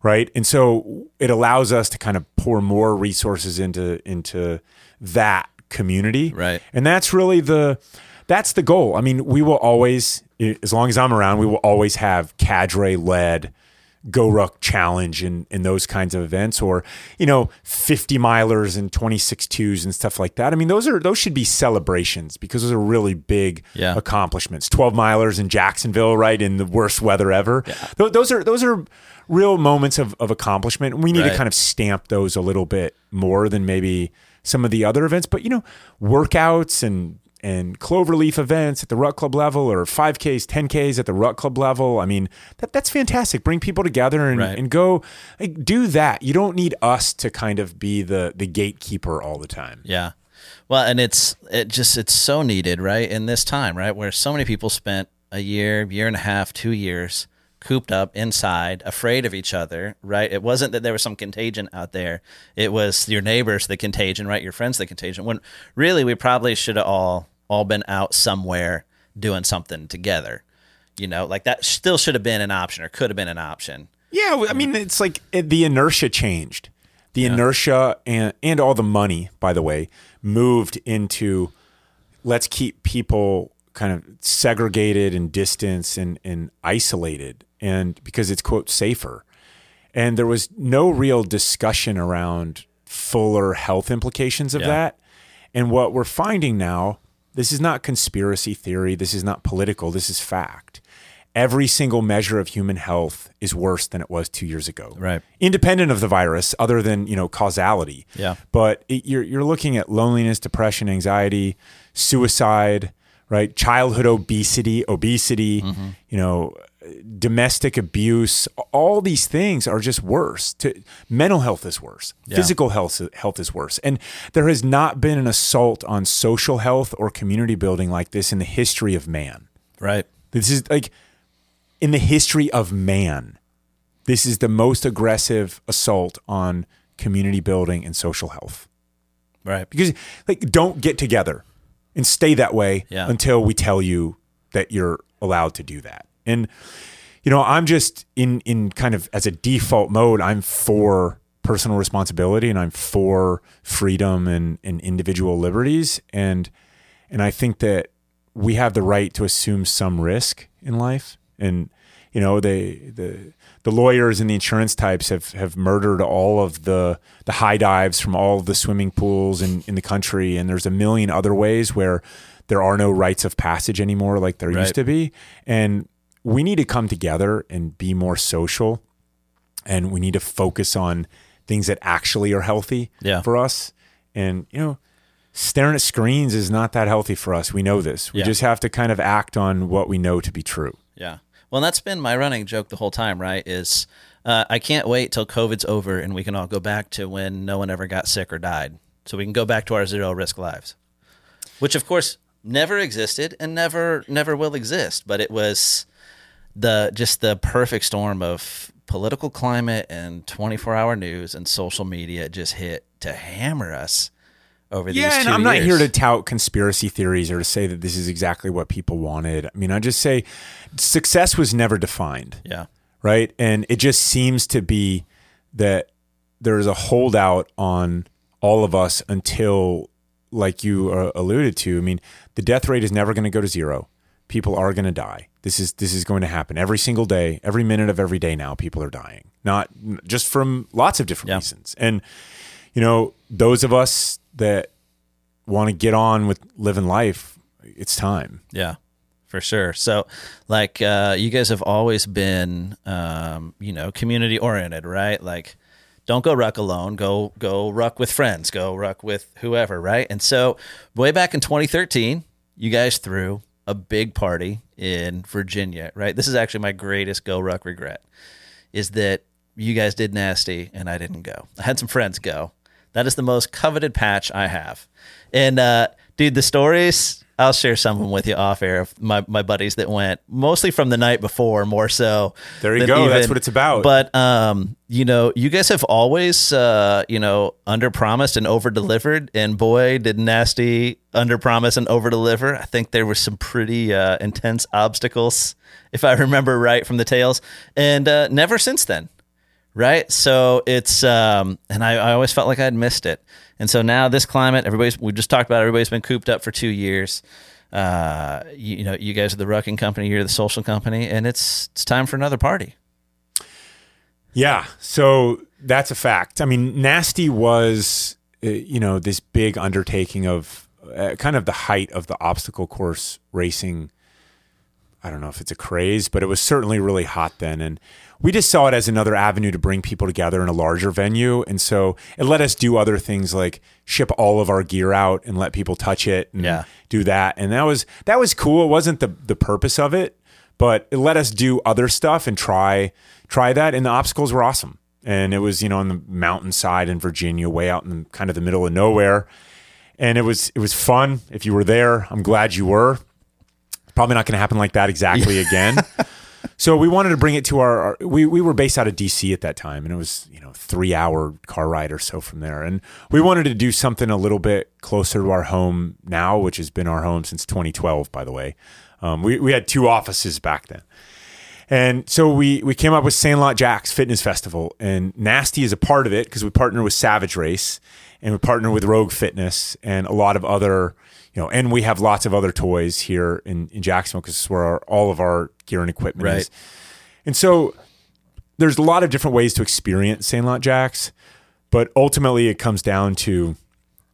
Right. And so it allows us to kind of pour more resources into into that community. Right. And that's really the that's the goal. I mean, we will always, as long as I'm around, we will always have cadre led GORUCK challenge and in, in those kinds of events, or, you know, fifty milers and twenty-six twos and stuff like that. I mean, those are, those should be celebrations because those are really big yeah. accomplishments. twelve milers in Jacksonville, right? In the worst weather ever. Yeah. Th- those are, those are real moments of, of accomplishment. We need right. to kind of stamp those a little bit more than maybe some of the other events, but, you know, workouts and, and Cloverleaf events at the Ruck Club level, or five Ks, ten Ks at the Ruck Club level. I mean, that, that's fantastic. Bring people together and, right. and go like, do that. You don't need us to kind of be the, the gatekeeper all the time. Yeah. Well, and it's, it just, it's so needed, right? In this time, right? Where so many people spent a year, year and a half, two years cooped up inside, afraid of each other, right? It wasn't that there was some contagion out there. It was your neighbors, the contagion, right? Your friends, the contagion. When really we probably should have all, all been out somewhere doing something together, you know, like that still should have been an option or could have been an option. Yeah. I mean, it's like the inertia changed. The yeah. inertia and, and all the money, by the way, moved into let's keep people kind of segregated and distanced and, and isolated, and because it's quote safer. And there was no real discussion around fuller health implications of yeah. that. And what we're finding now, This is not conspiracy theory. This is not political. This is fact. Every single measure of human health is worse than it was two years ago. Right. Independent of the virus, other than, you know, causality. Yeah. But it, you're, you're looking at loneliness, depression, anxiety, suicide, right? Childhood obesity, obesity, mm-hmm. you know, domestic abuse. All these things are just worse. To, mental health is worse. Yeah. Physical health, health is worse. And there has not been an assault on social health or community building like this in the history of man. Right. This is like... In the history of man, this is the most aggressive assault on community building and social health. Right. Because, like, don't get together and stay that way yeah. until we tell you that you're allowed to do that. And, you know, I'm just in, in kind of as a default mode, I'm for personal responsibility and I'm for freedom and, and individual liberties. And, and I think that we have the right to assume some risk in life. And, you know, they, the the lawyers and the insurance types have, have murdered all of the, the high dives from all of the swimming pools in, in the country. And there's a million other ways where there are no rites of passage anymore like there right. used to be. And we need to come together and be more social. And we need to focus on things that actually are healthy yeah. for us. And, you know, staring at screens is not that healthy for us. We know this. We yeah. just have to kind of act on what we know to be true. Yeah. Well, that's been my running joke the whole time, right? Is uh, I can't wait till COVID's over and we can all go back to when no one ever got sick or died. So we can go back to our zero risk lives, which of course never existed and never, never will exist. But it was the, just the perfect storm of political climate and twenty-four hour news and social media just hit to hammer us over these two years. Yeah, and I'm not here to tout conspiracy theories or to say that this is exactly what people wanted. I mean, I just say success was never defined. Yeah. Right? And it just seems to be that there is a holdout on all of us until, like you uh, alluded to, I mean, the death rate is never going to go to zero. People are going to die. This is this is going to happen every single day, every minute of every day now, people are dying. Not just from lots of different yeah. reasons. And, you know, those of us that want to get on with living life, it's time. Yeah, for sure. So like, uh, you guys have always been, um, you know, community oriented, right? Like don't go ruck alone, go, go ruck with friends, go ruck with whoever. Right. And so way back in twenty thirteen, you guys threw a big party in Virginia, right? This is actually my greatest go ruck regret is that you guys did nasty and I didn't go. I had some friends go. That is the most coveted patch I have. And, uh, dude, the stories, I'll share some of them with you off air. Of my, my buddies that went, mostly from the night before, more so. There you go. Even. That's what it's about. But, um, you know, you guys have always, uh, you know, under-promised and over-delivered. And, boy, did nasty under-promise and over-deliver. I think there were some pretty uh, intense obstacles, if I remember right, from the tales. And uh, never since then. Right. So it's, um, and I, I always felt like I'd missed it. And so now this climate, everybody's, we just talked about, everybody's been cooped up for two years. Uh, you, you know, you guys are the rucking company, you're the social company, and it's, it's time for another party. Yeah. So that's a fact. I mean, nasty was, uh, you know, this big undertaking of uh, kind of the height of the obstacle course racing. I don't know if it's a craze, but it was certainly really hot then. And we just saw it as another avenue to bring people together in a larger venue. And so it let us do other things like ship all of our gear out and let people touch it and yeah. do that. And that was that was cool. It wasn't the, the purpose of it, but it let us do other stuff and try try that. And the obstacles were awesome. And it was, you know, on the mountainside in Virginia, way out in kind of the middle of nowhere. And it was it was fun. If you were there, I'm glad you were. Probably not going to happen like that exactly again. So we wanted to bring it to our, our we, we were based out of D C at that time, and it was, you know, three hour car ride or so from there. And we wanted to do something a little bit closer to our home now, which has been our home since twenty twelve, by the way. Um, we, we had two offices back then. And so we, we came up with Sandlot Jacks Fitness Festival, and Nasty is a part of it because we partner with Savage Race and we partner with Rogue Fitness and a lot of other, you know, and we have lots of other toys here in, in Jacksonville because it's where our, all of our gear and equipment right. is. And so there's a lot of different ways to experience Sandlot Jacks, but ultimately it comes down to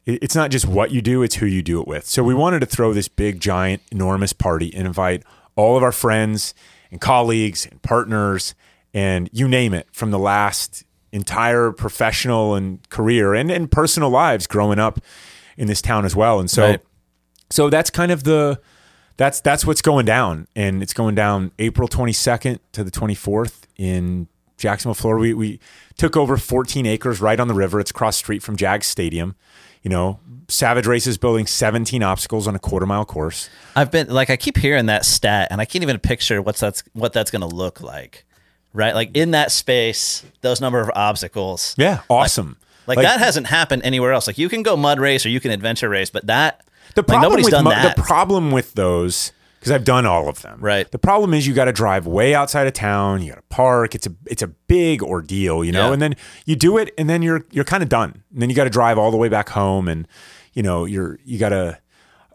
it's not just what you do, it's who you do it with. So we wanted to throw this big, giant, enormous party and invite all of our friends and colleagues and partners and you name it from the last entire professional and career and, and personal lives growing up in this town as well. And so, right. so that's kind of the, that's, that's what's going down, and it's going down April twenty-second to the twenty-fourth in Jacksonville, Florida. We, we took over fourteen acres right on the river. It's across the street from Jags Stadium. You know, Savage Race is building seventeen obstacles on a quarter mile course. I've been like, I keep hearing that stat and I can't even picture what's that's, what that's going to look like. Right. Like in that space, those number of obstacles. Yeah. Awesome. Like, like, like that hasn't happened anywhere else. Like you can go mud race or you can adventure race, but that, the problem like nobody's with done mu- that. The problem with those, because I've done all of them. Right. The problem is you got to drive way outside of town. You got to park. It's a it's a big ordeal, you know. Yeah. And then you do it, and then you're you're kind of done. And then you got to drive all the way back home, and you know you're you got to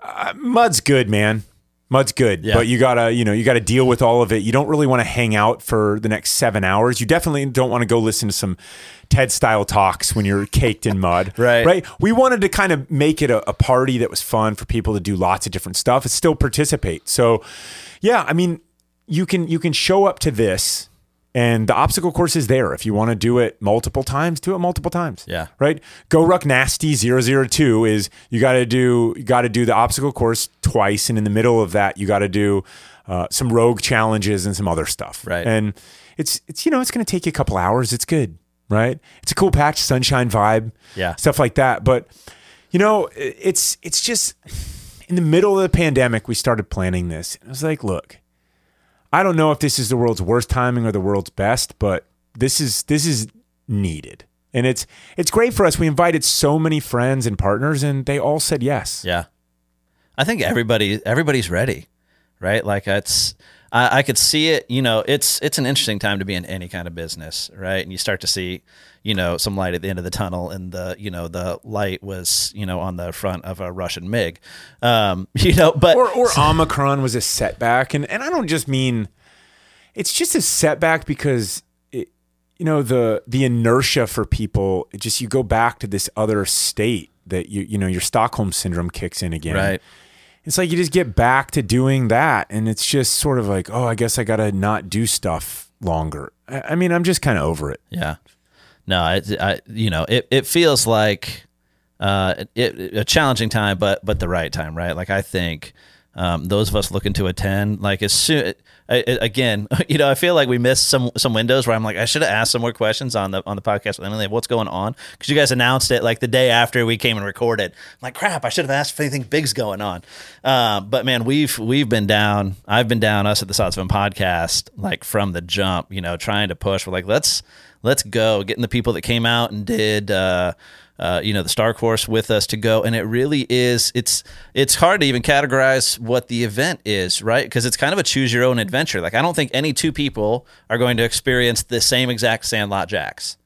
uh, mud's good, man. Mud's good, yeah. But you gotta you know you gotta deal with all of it. You don't really want to hang out for the next seven hours. You definitely don't want to go listen to some TED style talks when you're caked in mud. Right. Right. We wanted to kind of make it a, a party that was fun for people to do lots of different stuff and still participate. So yeah, I mean, you can, you can show up to this and the obstacle course is there. If you want to do it multiple times, do it multiple times. Yeah. Right. GORUCK Nasty zero zero two is you got to do, you got to do the obstacle course twice. And in the middle of that, you got to do uh, some rogue challenges and some other stuff. Right. And it's, it's, you know, it's going to take you a couple hours. It's good. Right. It's a cool patch, sunshine vibe, yeah, stuff like that. But, you know, it's it's just in the middle of the pandemic, we started planning this. And I was like, look, I don't know if this is the world's worst timing or the world's best, but this is this is needed. And it's it's great for us. We invited so many friends and partners and they all said yes. Yeah. I think everybody everybody's ready. Right. Like it's I could see it, you know, it's, it's an interesting time to be in any kind of business, right? And you start to see, you know, some light at the end of the tunnel, and the, you know, the light was, you know, on the front of a Russian MiG, um, you know, but. Or, or Omicron was a setback. And, and I don't just mean, it's just a setback because it, you know, the, the inertia for people, it just, you go back to this other state that you, you know, your Stockholm syndrome kicks in again. Right. It's like you just get back to doing that, and it's just sort of like, oh, I guess I got to not do stuff longer. I mean, I'm just kind of over it. Yeah. No, I, I you know, it, it feels like uh, it, it, a challenging time, but but the right time, right? Like I think um, those of us looking to attend, like as soon I, I, again, you know, I feel like we missed some some windows where I'm like, I should have asked some more questions on the on the podcast with Emily. What's going on? Because you guys announced it like the day after we came and recorded. I'm like, crap, I should have asked if anything big's going on. Uh, but man, we've we've been down. I've been down. Us at the Sotsman podcast, like from the jump, you know, trying to push. We're like, let's let's go. Getting the people that came out and did. Uh, Uh, you know, the Star Course with us to go. And it really is, it's it's hard to even categorize what the event is, right? Because it's kind of a choose your own adventure. Like, I don't think any two people are going to experience the same exact Sandlot Jacks.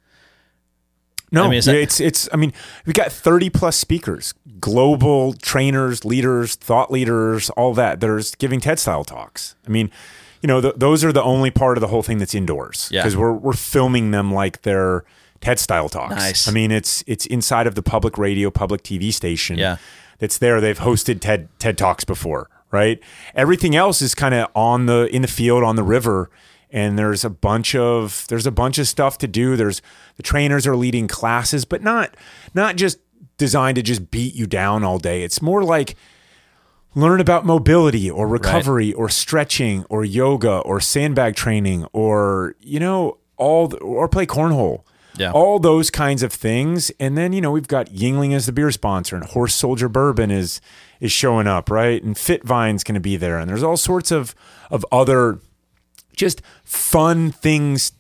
No, I mean, it's, not- it's, it's, I mean, we've got thirty plus speakers, global trainers, leaders, thought leaders, all that, that are giving TED style talks. I mean, you know, th- those are the only part of the whole thing that's indoors. Yeah. Because we're, we're filming them like they're, TED style talks. Nice. I mean, it's it's inside of the public radio, public T V station. Yeah, that's there. They've hosted TED TED talks before, right? Everything else is kind of on the in the field, on the river, and there's a bunch of there's a bunch of stuff to do. There's the trainers are leading classes, but not not just designed to just beat you down all day. It's more like learn about mobility or recovery, right, or stretching or yoga or sandbag training or you know all the, or play cornhole. Yeah. All those kinds of things. And then, you know, we've got Yingling as the beer sponsor, and Horse Soldier Bourbon is is showing up, right? And FitVine's going to be there. And there's all sorts of, of other just fun things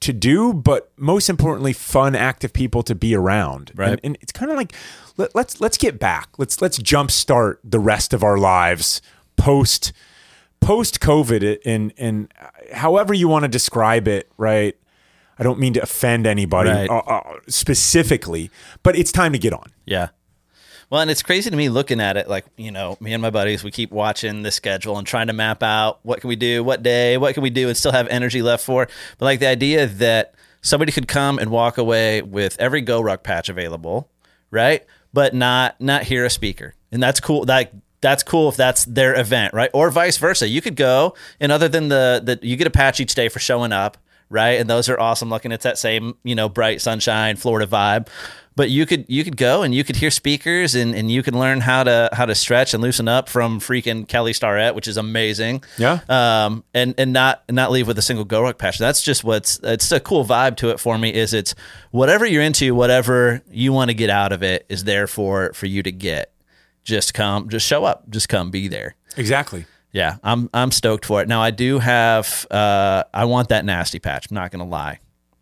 to do, but most importantly, fun, active people to be around. Right. And, and it's kind of like, let, let's let's get back. Let's let's jumpstart the rest of our lives post, post-COVID and, and however you want to describe it, right? I don't mean to offend anybody right. uh, uh, specifically, but it's time to get on. Yeah. Well, and it's crazy to me looking at it, like, you know, me and my buddies, we keep watching the schedule and trying to map out what can we do, what day, what can we do and still have energy left for. But like the idea that somebody could come and walk away with every GORUCK patch available, right? but not not hear a speaker. And that's cool. Like that, that's cool if that's their event, right? Or vice versa. You could go, and other than the that you get a patch each day for showing up, right? And those are awesome looking. It's that same, you know, bright sunshine, Florida vibe. But you could you could go and you could hear speakers and, and you can learn how to how to stretch and loosen up from freaking Kelly Starrett, which is amazing. Yeah. Um. And and not not leave with a single GORUCK patch. That's just what's it's a cool vibe to it for me. Is it's whatever you're into, whatever you want to get out of it is there for for you to get. Just come, just show up, just come, be there. Exactly. Yeah. I'm I'm stoked for it. Now I do have uh I want that nasty patch. I'm not gonna lie.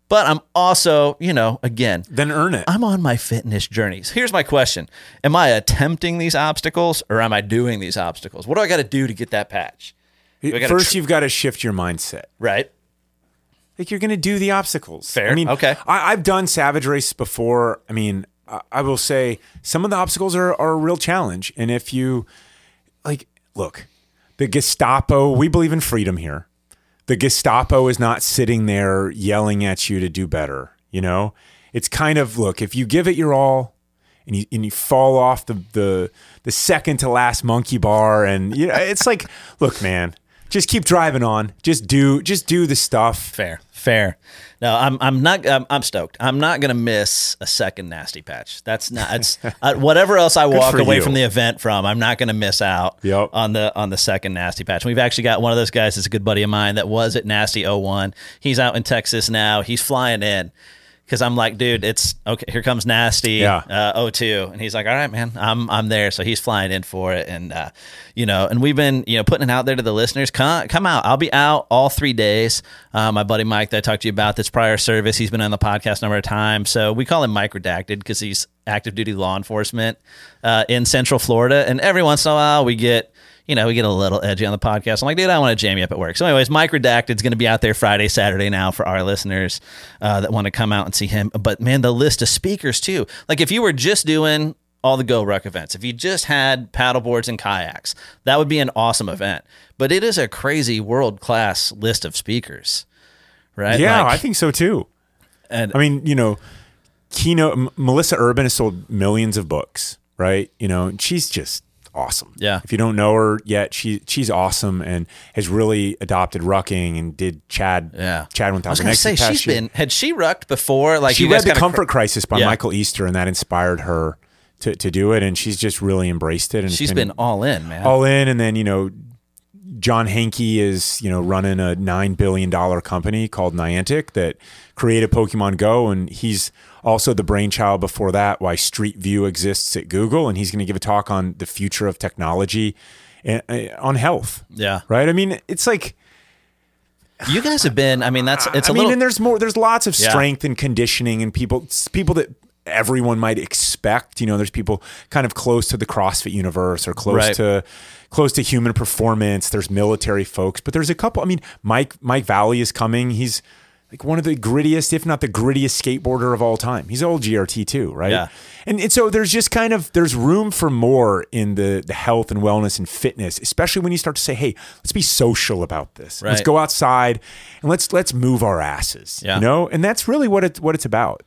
But I'm also, you know, again... Then earn it. I'm on my fitness journeys. Here's my question. Am I attempting these obstacles or am I doing these obstacles? What do I got to do to get that patch? First, tr- you've got to shift your mindset. Right. Like, you're going to do the obstacles. Fair. I mean, okay. I, I've done Savage Race before. I mean, I, I will say some of the obstacles are, are a real challenge. And if you... Like, look, the Gestapo... We believe in freedom here. The Gestapo is not sitting there yelling at you to do better. You know, it's kind of, look, if you give it your all and you, and you fall off the, the, the second to last monkey bar and you know, it's like, look, man, just keep driving on. Just do, just do the stuff. Fair, fair. No, I'm, I'm not, I'm, I'm stoked. I'm not going to miss a second nasty patch. That's not, it's uh, whatever else I walk away you. from the event from, I'm not going to miss out yep. on the, on the second nasty patch. We've actually got one of those guys that's a good buddy of mine that was at Nasty oh one. He's out in Texas now. He's flying in. Cause I'm like, dude, it's okay. Here comes Nasty yeah. uh, oh two. And he's like, all right, man, I'm, I'm there. So he's flying in for it. And, uh, you know, and we've been, you know, putting it out there to the listeners. Come, come out. I'll be out all three days. Uh, my buddy, Mike, that I talked to you about this prior service, he's been on the podcast a number of times. So we call him Mike Redacted cause he's active duty law enforcement, uh, in Central Florida. And every once in a while we get, you know, we get a little edgy on the podcast. I'm like, dude, I want to jam you up at work. So anyways, Mike Redacted's going to be out there Friday, Saturday now for our listeners uh, that want to come out and see him. But man, the list of speakers too. Like if you were just doing all the GORUCK events, if you just had paddleboards and kayaks, that would be an awesome event. But it is a crazy world-class list of speakers, right? Yeah, like, I think so too. And I mean, you know, Kino, M- Melissa Urban has sold millions of books, right? You know, and she's just... awesome. Yeah. If you don't know her yet, she she's awesome and has really adopted rucking and did Chad. Yeah. Chad one thousand. I was going to say she's she, been. Had she rucked before? Like she you read The Comfort cr- Crisis by yeah. Michael Easter, and that inspired her to to do it. And she's just really embraced it. And she's been, been all in, man. All in, and then you know, John Hankey is you know running a nine billion dollar company called Niantic that created Pokemon Go, and he's also the brainchild before that, why Street View exists at Google. And he's going to give a talk on the future of technology and uh, on health. Yeah. Right. I mean, it's like. You guys have been, I mean, that's, it's I a mean, little. I mean, and there's more, there's lots of yeah. strength and conditioning and people, people that everyone might expect, you know, there's people kind of close to the CrossFit universe or close right. to, close to human performance. There's military folks, but there's a couple, I mean, Mike, Mike Valley is coming. He's, like one of the grittiest, if not the grittiest skateboarder of all time. He's old G R T too, right? Yeah. And, and so there's just kind of, there's room for more in the, the health and wellness and fitness, especially when you start to say, hey, let's be social about this. Right. Let's go outside and let's, let's move our asses, yeah. you know? And that's really what it's, what it's about.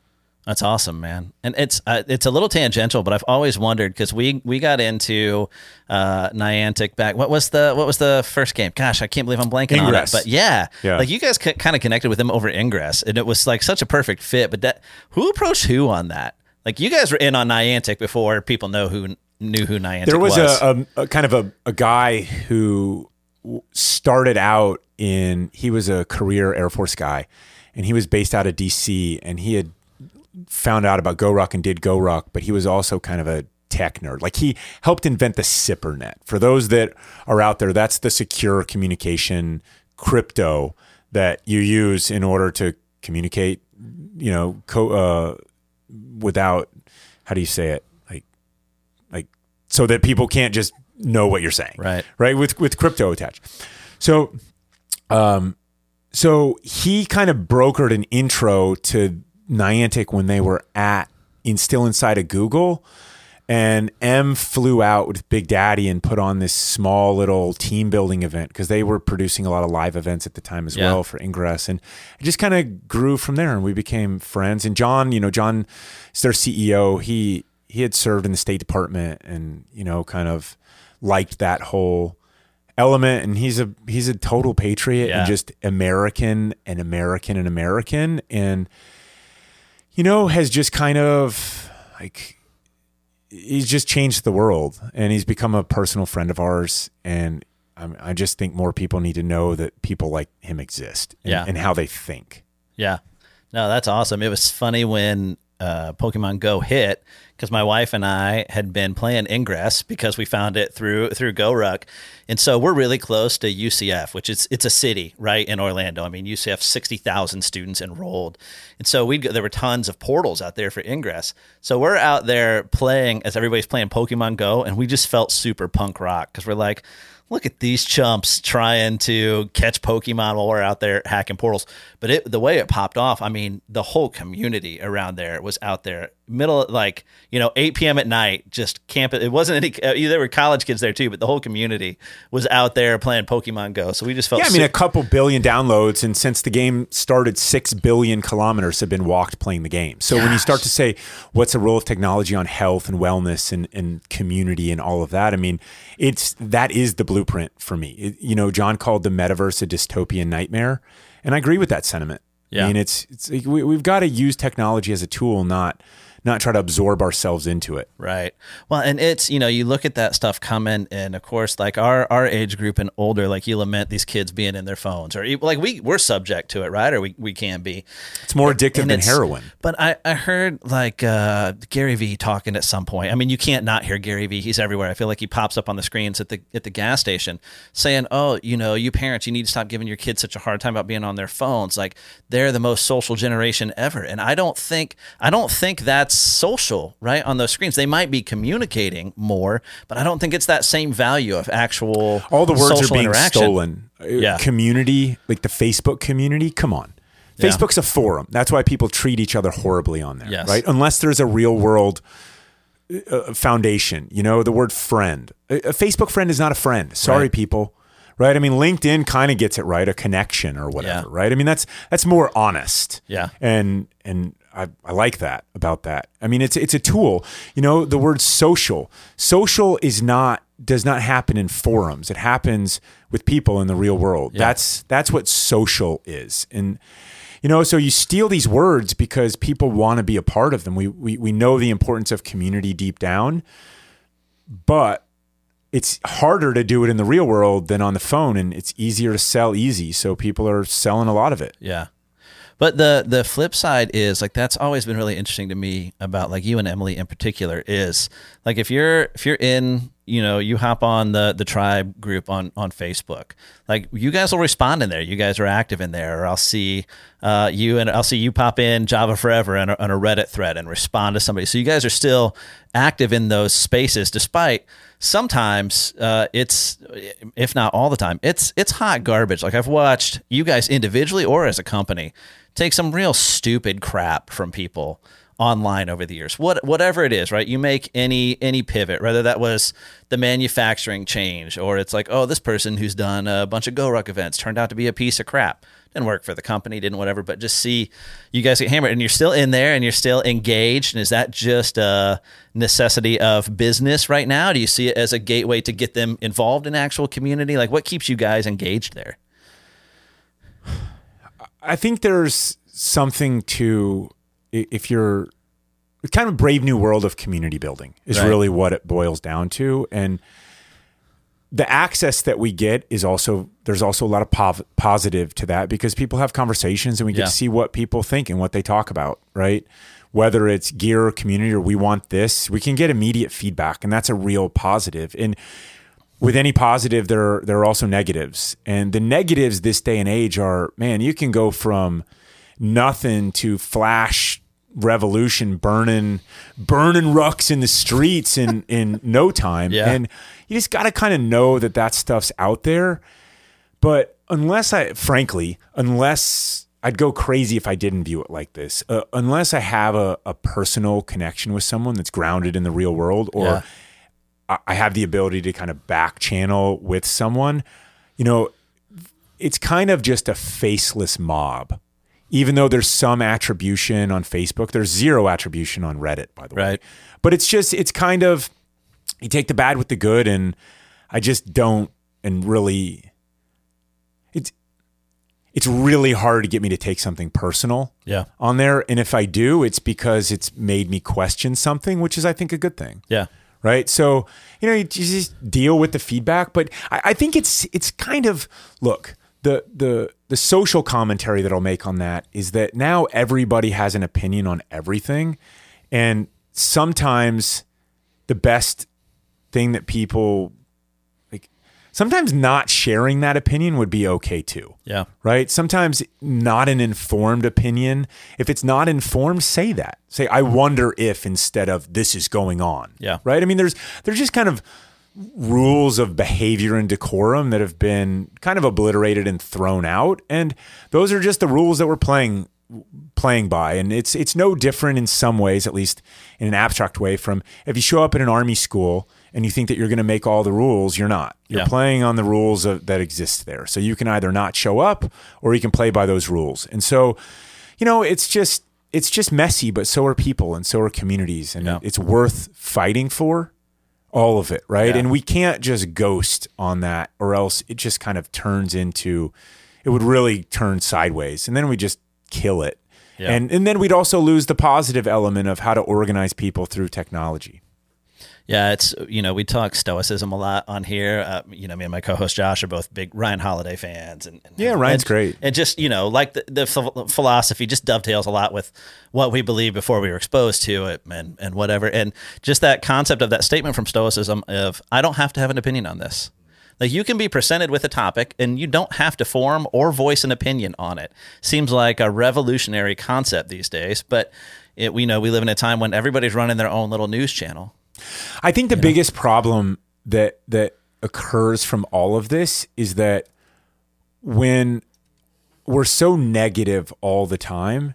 That's awesome, man. And it's uh, it's a little tangential, but I've always wondered because we we got into uh, Niantic back. What was the what was the first game? Gosh, I can't believe I'm blanking Ingress. on it. But yeah, yeah. like you guys c- kind of connected with them over Ingress, and it was like such a perfect fit. But that, who approached who on that? Like you guys were in on Niantic before people know who knew who Niantic was. There was, was. A, a, a kind of a, a guy who started out in he was a career Air Force guy, and he was based out of D C, and he had. Found out about GORUCK and did GORUCK, but he was also kind of a tech nerd. Like he helped invent the SIPRNet. For those that are out there, that's the secure communication crypto that you use in order to communicate, you know, co- uh, without, how do you say it? Like, like so that people can't just know what you're saying. Right. Right. With, with crypto attached. So, um, so he kind of brokered an intro to Niantic when they were at in still inside of Google, and M flew out with Big Daddy and put on this small little team building event because they were producing a lot of live events at the time as yeah. well for Ingress, and it just kind of grew from there and we became friends. And John, you know, John is their C E O. He he had served in the State Department and, you know, kind of liked that whole element. And he's a, he's a total patriot yeah. and just American and American and American. And, you know, has just kind of like, he's just changed the world and he's become a personal friend of ours. And I'm, I just think more people need to know that people like him exist and, yeah. and how they think. Yeah. No, that's awesome. It was funny when uh, Pokemon Go hit, because my wife and I had been playing Ingress because we found it through through GORUCK. And so we're really close to U C F, which is it's a city, right, in Orlando. I mean, U C F, sixty thousand students enrolled. And so we'd go, there were tons of portals out there for Ingress. So we're out there playing as everybody's playing Pokemon Go, and we just felt super punk rock because we're like, look at these chumps trying to catch Pokemon while we're out there hacking portals. But it, the way it popped off, I mean, the whole community around there was out there middle, like, you know, eight p.m. at night, just camping. It wasn't any, uh, there were college kids there too, but the whole community was out there playing Pokemon Go. So we just felt. Yeah, I mean, sick. A couple billion downloads. And since the game started, six billion kilometers have been walked playing the game. So Gosh. when you start to say, what's the role of technology on health and wellness and, and community and all of that? I mean, it's, that is the blue. Blueprint for me. It, you know, John called the metaverse a dystopian nightmare, and I agree with that sentiment. Yeah. I mean, it's, it's we, we've got to use technology as a tool, not not try to absorb ourselves into it. Right. Well, and it's, you know, you look at that stuff coming, and of course, like our our age group and older, like you lament these kids being in their phones, or like we we're subject to it, right? Or we, we can be. It's more addictive and than heroin. But I I heard like uh, Gary Vee talking at some point. I mean, you can't not hear Gary Vee. He's everywhere. I feel like he pops up on the screens at the at the gas station saying, "Oh, you know, you parents, you need to stop giving your kids such a hard time about being on their phones. Like they're the most social generation ever." And I don't think I don't think that's social, right? On those screens, they might be communicating more, but I don't think it's that same value of actual. All the words social are being stolen. Yeah. Community, like the Facebook community. Come on, yeah. Facebook's a forum. That's why people treat each other horribly on there, yes. right? Unless there's a real world uh, foundation. You know, the word friend. A, a Facebook friend is not a friend. Sorry, right. people. Right? I mean, LinkedIn kind of gets it right—a connection or whatever. Yeah. Right? I mean, that's that's more honest. Yeah. And and. I, I like that about that. I mean, it's it's a tool. You know, the word social. Social is not does not happen in forums. It happens with people in the real world. Yeah. That's that's what social is. And you know, so you steal these words because people want to be a part of them. We we we know the importance of community deep down, but it's harder to do it in the real world than on the phone, and it's easier to sell easy. So people are selling a lot of it. Yeah. But the the flip side is like that's always been really interesting to me about like you and Emily in particular is like if you're if you're in, you know, you hop on the the tribe group on on Facebook, like you guys will respond in there. You guys are active in there, or I'll see uh, you and I'll see you pop in Java Forever on a, on a Reddit thread and respond to somebody. So you guys are still active in those spaces, despite sometimes uh, it's, if not all the time, it's it's hot garbage. Like I've watched you guys individually or as a company take some real stupid crap from people online over the years. What whatever it is, right? You make any any pivot, whether that was the manufacturing change or it's like, oh, this person who's done a bunch of GORUCK events turned out to be a piece of crap. Didn't work for the company, didn't whatever, but just see you guys get hammered and you're still in there and you're still engaged. And is that just a necessity of business right now? Do you see it as a gateway to get them involved in actual community? Like what keeps you guys engaged there? I think there's something to, if you're kind of brave new world of community building is right. really what it boils down to. And the access that we get is also, there's also a lot of pov- positive to that because people have conversations and we get yeah. to see what people think and what they talk about, right? Whether it's gear or community or we want this, we can get immediate feedback and that's a real positive. And with any positive, there are, there are also negatives. And the negatives this day and age are, man, you can go from nothing to flash revolution, burning, burning rucks in the streets in, in no time. Yeah. And you just got to kind of know that that stuff's out there. But unless I, frankly, unless I'd go crazy if I didn't view it like this, uh, unless I have a, a personal connection with someone that's grounded in the real world or yeah. I, I have the ability to kind of back channel with someone, you know, it's kind of just a faceless mob. even though there's some attribution on Facebook, there's zero attribution on Reddit, by the way. Right. But it's just, it's kind of, you take the bad with the good, and I just don't, and really, it's, it's really hard to get me to take something personal yeah. on there. And if I do, it's because it's made me question something, which is, I think, a good thing. Yeah. Right. So, you know, you just deal with the feedback, but I, I think it's, it's kind of, look, the, the, the social commentary that I'll make on that is that now everybody has an opinion on everything. And sometimes the best thing that people, like, sometimes not sharing that opinion would be okay too. Yeah. Right. Sometimes not an informed opinion. If it's not informed, say that. Say, I wonder if, instead of this is going on. Yeah. Right. I mean, there's, there's just kind of rules of behavior and decorum that have been kind of obliterated and thrown out. And those are just the rules that we're playing playing by. And it's, it's no different in some ways, at least in an abstract way, from if you show up at an army school and you think that you're going to make all the rules, you're not. You're yeah. playing on the rules of, that exist there. So you can either not show up or you can play by those rules. And so, you know, it's just, it's just messy, but so are people and so are communities. And yeah. it's worth fighting for. All of it, right? Yeah. And we can't just ghost on that, or else it just kind of turns into, it would really turn sideways. And then we just kill it. Yeah. And and then we'd also lose the positive element of how to organize people through technology. Yeah, it's, you know, we talk stoicism a lot on here. Uh, you know, me and my co-host Josh are both big Ryan Holiday fans. And, and yeah, Ryan's and, great. And just, you know, like the, the ph- philosophy just dovetails a lot with what we believed before we were exposed to it and, and whatever. And just that concept of that statement from stoicism of, I don't have to have an opinion on this. Like, you can be presented with a topic and you don't have to form or voice an opinion on it. Seems like a revolutionary concept these days, but it, we know we live in a time when everybody's running their own little news channel. I think the yeah. biggest problem that that occurs from all of this is that when we're so negative all the time,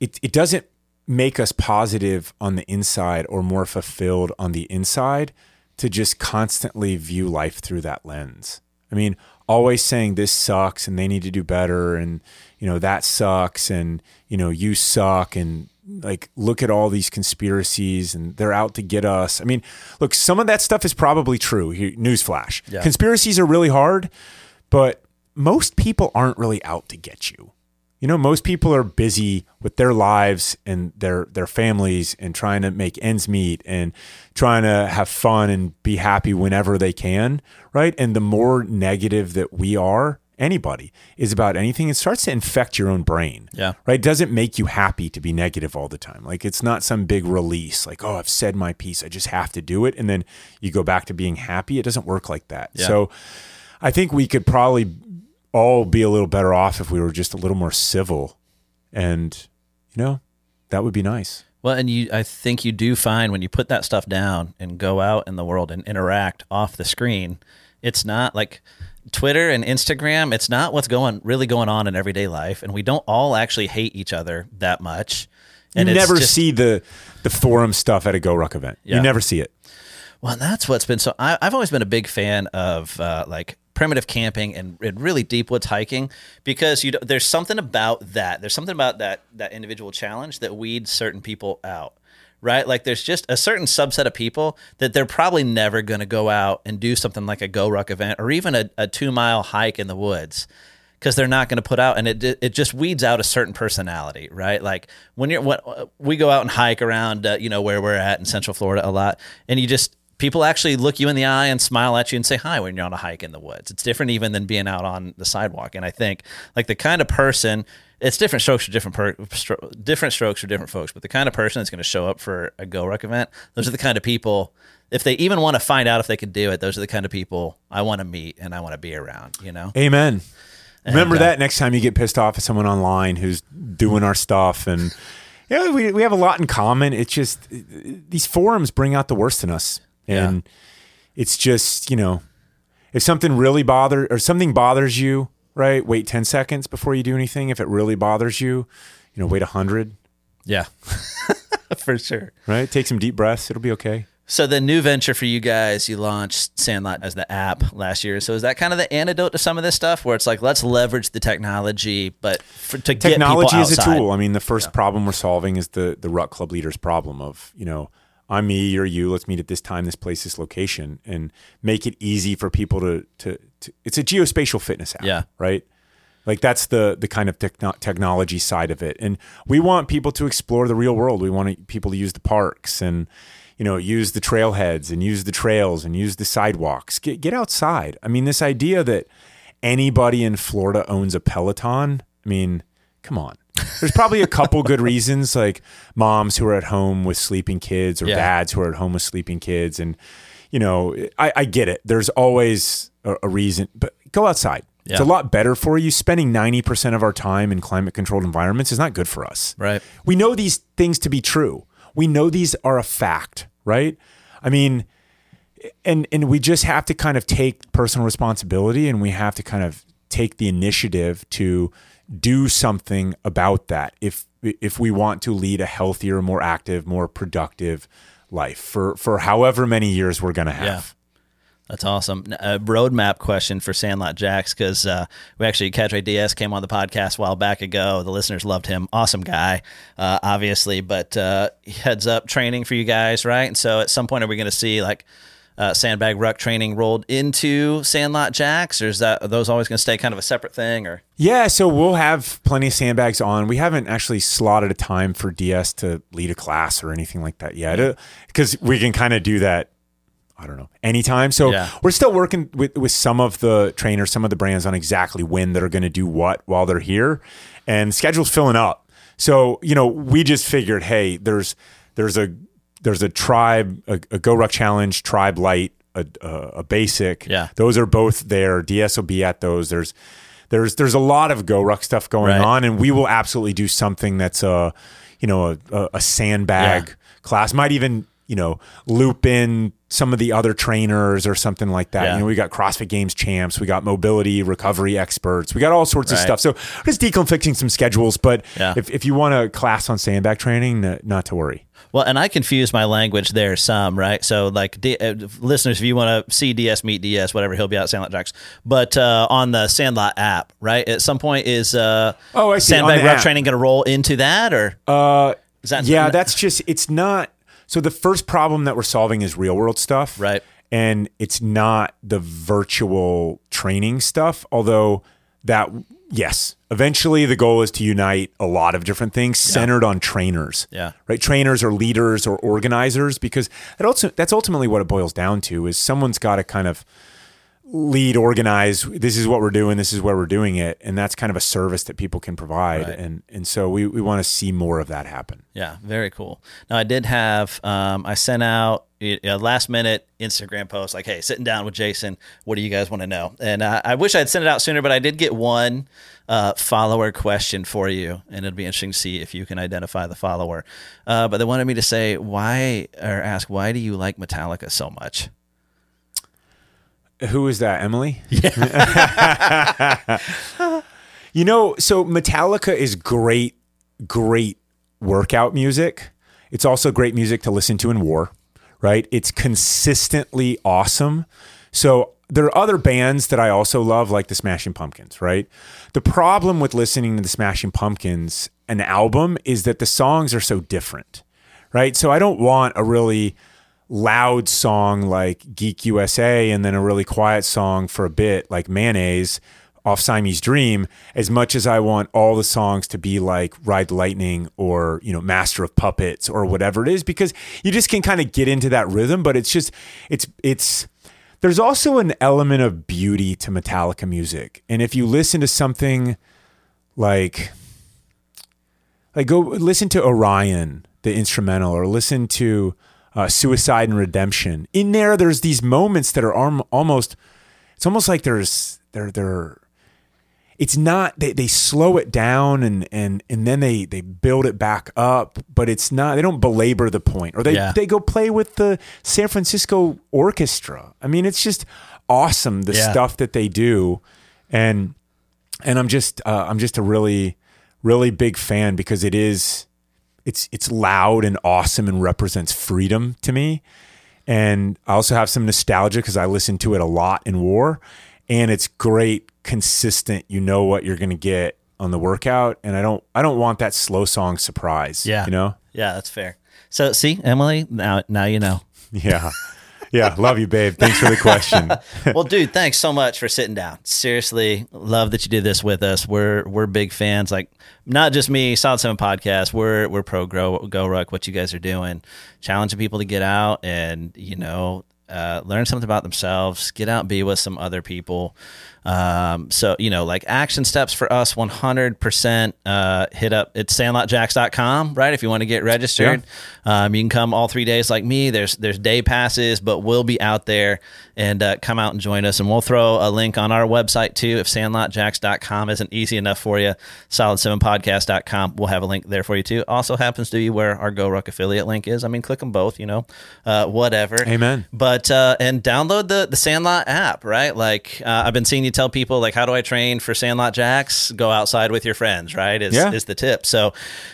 it it doesn't make us positive on the inside or more fulfilled on the inside to just constantly view life through that lens. I mean, always saying this sucks and they need to do better and, you know, that sucks and, you know, you suck and, like, look at all these conspiracies and they're out to get us. I mean, look, some of that stuff is probably true. Newsflash. Yeah. Conspiracies are really hard, but most people aren't really out to get you. You know, most people are busy with their lives and their, their families and trying to make ends meet and trying to have fun and be happy whenever they can. Right. And the more negative that we are, anybody is about anything, it starts to infect your own brain. Yeah. Right. Doesn't make you happy to be negative all the time. Like, it's not some big release, like, oh, I've said my piece, I just have to do it. And then you go back to being happy. It doesn't work like that. Yeah. So I think we could probably all be a little better off if we were just a little more civil, and, you know, that would be nice. Well, and you, I think you do find when you put that stuff down and go out in the world and interact off the screen, it's not like Twitter and Instagram, it's not what's going really going on in everyday life, and we don't all actually hate each other that much. And you never just, see the the forum stuff at a GORUCK event. Yeah. You never see it. Well, that's what's been so. I, I've always been a big fan of uh, like primitive camping and, and really deep woods hiking, because you there's something about that. There's something about that that individual challenge that weeds certain people out. Right? Like, there's just a certain subset of people that they're probably never going to go out and do something like a GORUCK event or even a, a two mile hike in the woods, because they're not going to put out, and it it just weeds out a certain personality, right? Like, when you're, when we go out and hike around, uh, you know, where we're at in Central Florida a lot, and you just, people actually look you in the eye and smile at you and say hi when you're on a hike in the woods. It's different even than being out on the sidewalk. And I think, like, the kind of person, it's different strokes for different per, stro, different strokes for different folks, but the kind of person that's going to show up for a GORUCK event, those are the kind of people, if they even want to find out if they can do it, those are the kind of people I want to meet and I want to be around, you know? Amen. And remember uh, that next time you get pissed off at someone online who's doing our stuff. And yeah, you know, we we have a lot in common. It's just, these forums bring out the worst in us. And yeah. it's just, you know, if something really bothers or something bothers you, right? Wait ten seconds before you do anything. If it really bothers you, you know, wait a hundred. Yeah, for sure. Right. Take some deep breaths. It'll be okay. So the new venture for you guys, you launched Sandlot as the app last year. So is that kind of the antidote to some of this stuff where it's like, let's leverage the technology, but for, to technology get people outside? Technology is a tool. I mean, the first yeah. problem we're solving is the, the ruck club leaders problem of, you know, I'm me, you're you, let's meet at this time, this place, this location, and make it easy for people to, to, to it's a geospatial fitness app, yeah. right? Like that's the the kind of techno technology side of it. And we want people to explore the real world. We want people to use the parks and, you know, use the trailheads and use the trails and use the sidewalks. Get, get outside. I mean, this idea that anybody in Florida owns a Peloton, I mean, come on. There's probably a couple good reasons, like moms who are at home with sleeping kids or yeah. dads who are at home with sleeping kids. And, you know, I, I get it. There's always a, a reason, but go outside. Yeah. It's a lot better for you. Spending ninety percent of our time in climate-controlled environments is not good for us. Right. We know these things to be true. We know these are a fact, right? I mean, and and we just have to kind of take personal responsibility, and we have to kind of take the initiative to do something about that if if we want to lead a healthier, more active, more productive life for, for however many years we're going to have. Yeah. That's awesome. A roadmap question for Sandlot Jacks, because uh, we actually, Cadre Diaz came on the podcast a while back ago. The listeners loved him. Awesome guy, uh, obviously, but uh, heads up training for you guys, right? And so at some point, are we going to see like uh, sandbag ruck training rolled into Sandlot Jacks, or is that, are those always going to stay kind of a separate thing? Or Yeah, so we'll have plenty of sandbags on. We haven't actually slotted a time for D S to lead a class or anything like that yet, because we can kind of do that, I don't know, anytime. So yeah. we're still working with, with some of the trainers, some of the brands on exactly when they're going to do what while they're here, and the schedule's filling up. So, you know, we just figured, hey, there's, there's a, there's a tribe, a, a GORUCK challenge, tribe light, a, a, a basic. Yeah. Those are both there. D S will be at those. There's, there's, there's a lot of GORUCK stuff going right. on, and we will absolutely do something that's a, you know, a, a sandbag yeah. class. Might even, you know, loop in some of the other trainers or something like that. Yeah. You know, we got CrossFit Games champs, we got mobility recovery experts, we got all sorts right. of stuff. So we're just deconflicting some schedules, but yeah. if, if you want a class on sandbag training, not to worry. Well, and I confuse my language there some, right? So like D uh, listeners, if you want to see D S, meet D S, whatever, he'll be out at Sandlot Jacks. But uh, on the Sandlot app, right? At some point is uh, oh, I see. Sandbag rep training going to roll into that, or? Uh, is that yeah, that's just, it's not, so the first problem that we're solving is real world stuff. Right. And it's not the virtual training stuff. Although that, yes, eventually the goal is to unite a lot of different things yeah. centered on trainers. Yeah. Right. Trainers or leaders or organizers, because that also, that's ultimately what it boils down to, is someone's got to kind of lead, organize. This is what we're doing. This is where we're doing it. And that's kind of a service that people can provide. Right. And, and so we, we want to see more of that happen. Yeah. Very cool. Now I did have, um, I sent out a last minute Instagram post, like, hey, sitting down with Jason, what do you guys want to know? And I, I wish I'd sent it out sooner, but I did get one uh, follower question for you. And it'd be interesting to see if you can identify the follower. Uh, but they wanted me to say why, or ask, why do you like Metallica so much? Who is that, Emily? Yeah. You know, so Metallica is great, great workout music. It's also great music to listen to in war, right? It's consistently awesome. So there are other bands that I also love, like the Smashing Pumpkins, right? The problem with listening to the Smashing Pumpkins, an album, is that the songs are so different, right? So I don't want a really loud song like Geek U S A and then a really quiet song for a bit like Mayonnaise off Siamese Dream, as much as I want all the songs to be like Ride Lightning or, you know, Master of Puppets or whatever it is, because you just can kind of get into that rhythm. But it's just, it's, it's, there's also an element of beauty to Metallica music. And if you listen to something like, like go listen to Orion, the instrumental, or listen to Uh, Suicide and Redemption. In there, there's these moments that are arm, almost, it's almost like there's, they're, they're, it's not, they, they slow it down and, and, and then they, they build it back up, but it's not, they don't belabor the point, or they, yeah. they go play with the San Francisco orchestra. I mean, it's just awesome. The yeah. stuff that they do. And, and I'm just, uh, I'm just a really, really big fan, because it is, It's it's loud and awesome and represents freedom to me. And I also have some nostalgia because I listened to it a lot in war. And it's great, consistent. You know what you're going to get on the workout. And I don't I don't want that slow song surprise. Yeah. You know? Yeah, that's fair. So see, Emily, now now you know. Yeah. Yeah, love you, babe. Thanks for the question. Well, dude, thanks so much for sitting down. Seriously, love that you did this with us. We're we're big fans. Like, not just me, Solid seven Podcast. We're we're pro GORUCK, what you guys are doing, challenging people to get out and, you know, uh, learn something about themselves. Get out and be with some other people. Um, so, you know, like action steps for us, one hundred percent uh, hit up, it's sandlot jacks dot com, right? If you want to get registered, yeah. um, you can come all three days like me. There's, there's day passes, but we'll be out there and, uh, come out and join us. And we'll throw a link on our website too. If sandlot jacks dot com isn't easy enough for you, solid seven podcast dot com, we'll have a link there for you too. Also happens to be where our GORUCK affiliate link is. I mean, click them both, you know, uh, whatever. Amen. But, uh, and download the, the Sandlot app, right? Like, uh, I've been seeing you tell people, like, how do I train for Sandlot Jacks? Go outside with your friends, right? Is, yeah. is the tip. So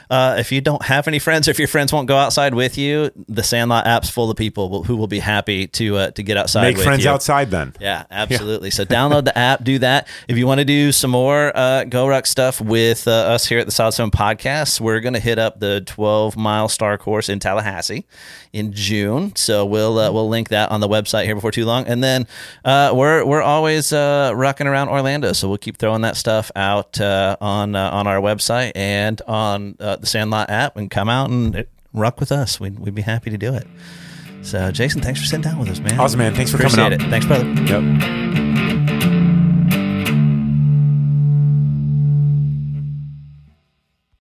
uh, if you don't have any friends, if your friends won't go outside with you, the Sandlot app's full of people who will be happy to uh, to get outside Make with friends you. Outside then. Yeah, absolutely. Yeah. So download the app, do that. If you want to do some more uh, GORUCK stuff with uh, us here at the Solid seven Podcast, we're going to hit up the twelve mile star course in Tallahassee in June. So we'll uh, we'll link that on the website here before too long. And then uh, we're, we're always uh, rocking around Orlando, so we'll keep throwing that stuff out uh, on uh, on our website and on uh, the Sandlot app, and come out and rock with us. We'd, we'd be happy to do it. So Jason, thanks for sitting down with us, man. Awesome, man. Thanks for Appreciate coming out. It. Thanks, brother. Yep.